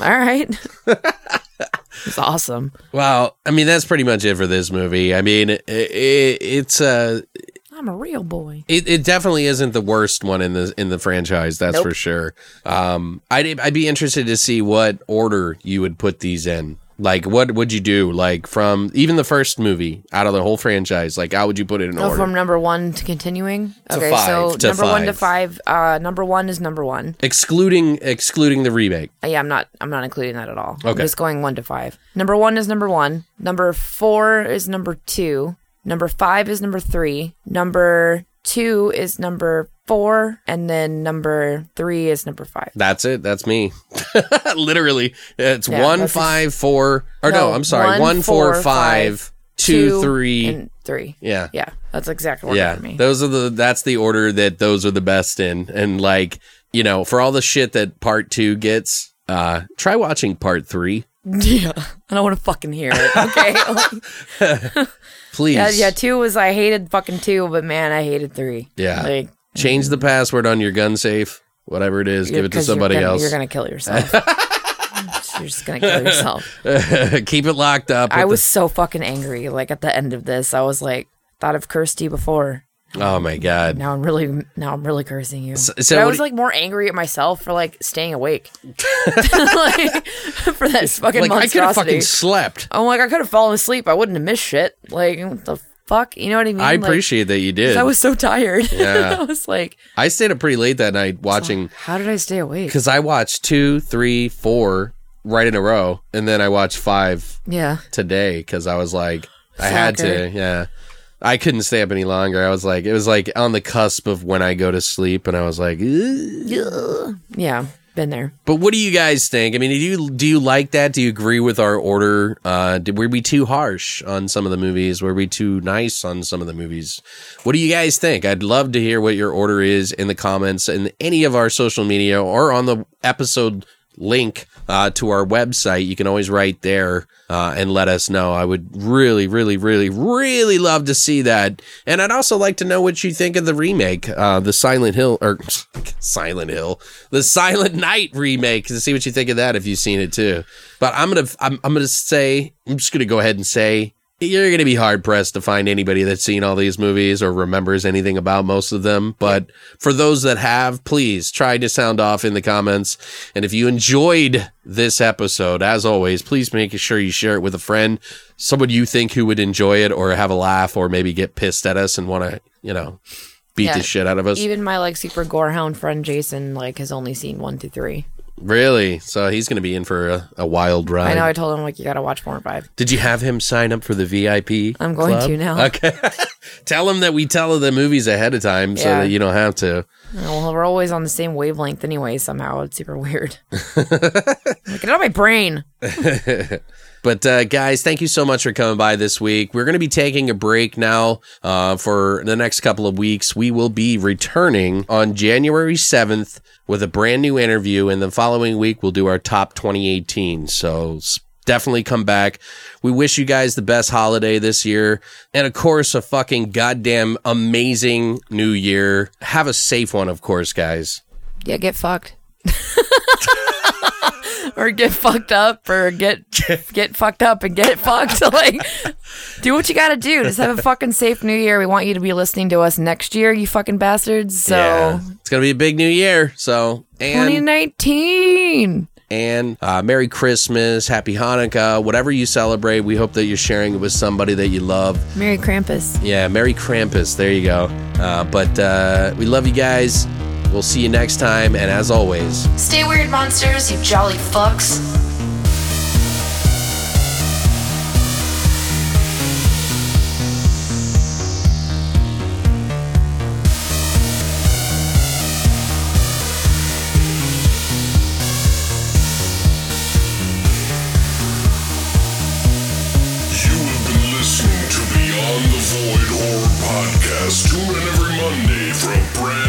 All right, it's awesome. Wow, I mean, that's pretty much it for this movie. I mean, it, it, it's uh, I'm a real boy. It, it definitely isn't the worst one in the in the franchise, that's nope. for sure. Um, I'd I'd be interested to see what order you would put these in. Like, what would you do? Like, from even the first movie out of the whole franchise, like, how would you put it in oh, order? From number one to continuing? To okay, five, so to number five. one to five. Uh, number one is number one. Excluding excluding the remake. Uh, yeah, I'm not I'm not including that at all. Okay. I'm just going one to five. Number one is number one. Number four is number two. Number five is number three. Number two is number four, and then number three is number five. That's it. That's me. Literally, it's yeah, one, five, just... four. Or no, no, I'm sorry, one, one four, four, five, five two, two, three, and three. Yeah, yeah, that's exactly what yeah. for me. Those are the. That's the order that those are the best in. And like, you know, for all the shit that part two gets, uh, try watching part three. Yeah, I don't want to fucking hear it. Okay. Like... Please. Yeah, yeah, two was, I hated fucking two, but man, I hated three. Yeah. Like, change the password on your gun safe, whatever it is, give it to somebody you're gonna, else. You're going to kill yourself. You're just going to kill yourself. Keep it locked up. I was the... so fucking angry. Like, at the end of this, I was like, thought of Curse two before. Oh my god! Now I'm really, now I'm really cursing you. So, so but I was like more angry at myself for like staying awake, like, for that fucking like, monstrosity. I could have fucking slept. I'm like, I could have fallen asleep. I wouldn't have missed shit. Like, what the fuck? You know what I mean? I like, appreciate that you did. I was so tired. Yeah. I was like, I stayed up pretty late that night watching. So how did I stay awake? Because I watched two, three, four right in a row, and then I watched five. Yeah. Today, because I was like, Slacker. I had to. Yeah. I couldn't stay up any longer. I was like, it was like on the cusp of when I go to sleep, and I was like, ugh. Yeah, been there. But what do you guys think? I mean, do you do you like that? Do you agree with our order? Uh, did, were we too harsh on some of the movies? Were we too nice on some of the movies? What do you guys think? I'd love to hear what your order is in the comments and any of our social media or on the episode link uh, to our website. You can always write there uh, and let us know. I would really, really, really, really love to see that. And I'd also like to know what you think of the remake, uh, the Silent Hill or Silent Hill, the Silent Night remake. To see what you think of that if you've seen it too. But I'm gonna, I'm, I'm gonna say, I'm just gonna go ahead and say you're going to be hard pressed to find anybody that's seen all these movies or remembers anything about most of them. But for those that have, please try to sound off in the comments. And if you enjoyed this episode, as always, please make sure you share it with a friend, someone you think who would enjoy it or have a laugh or maybe get pissed at us and want to, you know, beat yeah, the shit out of us. Even my like super gorehound friend, Jason, like has only seen one to three. Really? So he's going to be in for a, a wild ride. I know. I told him, like, you got to watch four and five. Did you have him sign up for the V I P? I'm going club? to now. Okay. Tell him that we tell the movies ahead of time yeah. so that you don't have to. Well, we're always on the same wavelength anyway, somehow. It's super weird. Get out of my brain. But, uh, guys, thank you so much for coming by this week. We're going to be taking a break now uh, for the next couple of weeks. We will be returning on January seventh with a brand new interview. And the following week, we'll do our top twenty eighteen. So definitely come back. We wish you guys the best holiday this year. And, of course, a fucking goddamn amazing new year. Have a safe one, of course, guys. Yeah, get fucked. Or get fucked up, or get get fucked up and get fucked. Like, do what you gotta do. Just have a fucking safe new year. We want you to be listening to us next year, you fucking bastards. So yeah. It's gonna be a big new year. So and, twenty nineteen. And uh, Merry Christmas, Happy Hanukkah, whatever you celebrate. We hope that you're sharing it with somebody that you love. Merry Krampus. Yeah, Merry Krampus. There you go. Uh, but uh, we love you guys. We'll see you next time, and as always, stay weird, monsters, you jolly fucks. You have been listening to Beyond the Void Horror Podcast. Tune in every Monday for a brand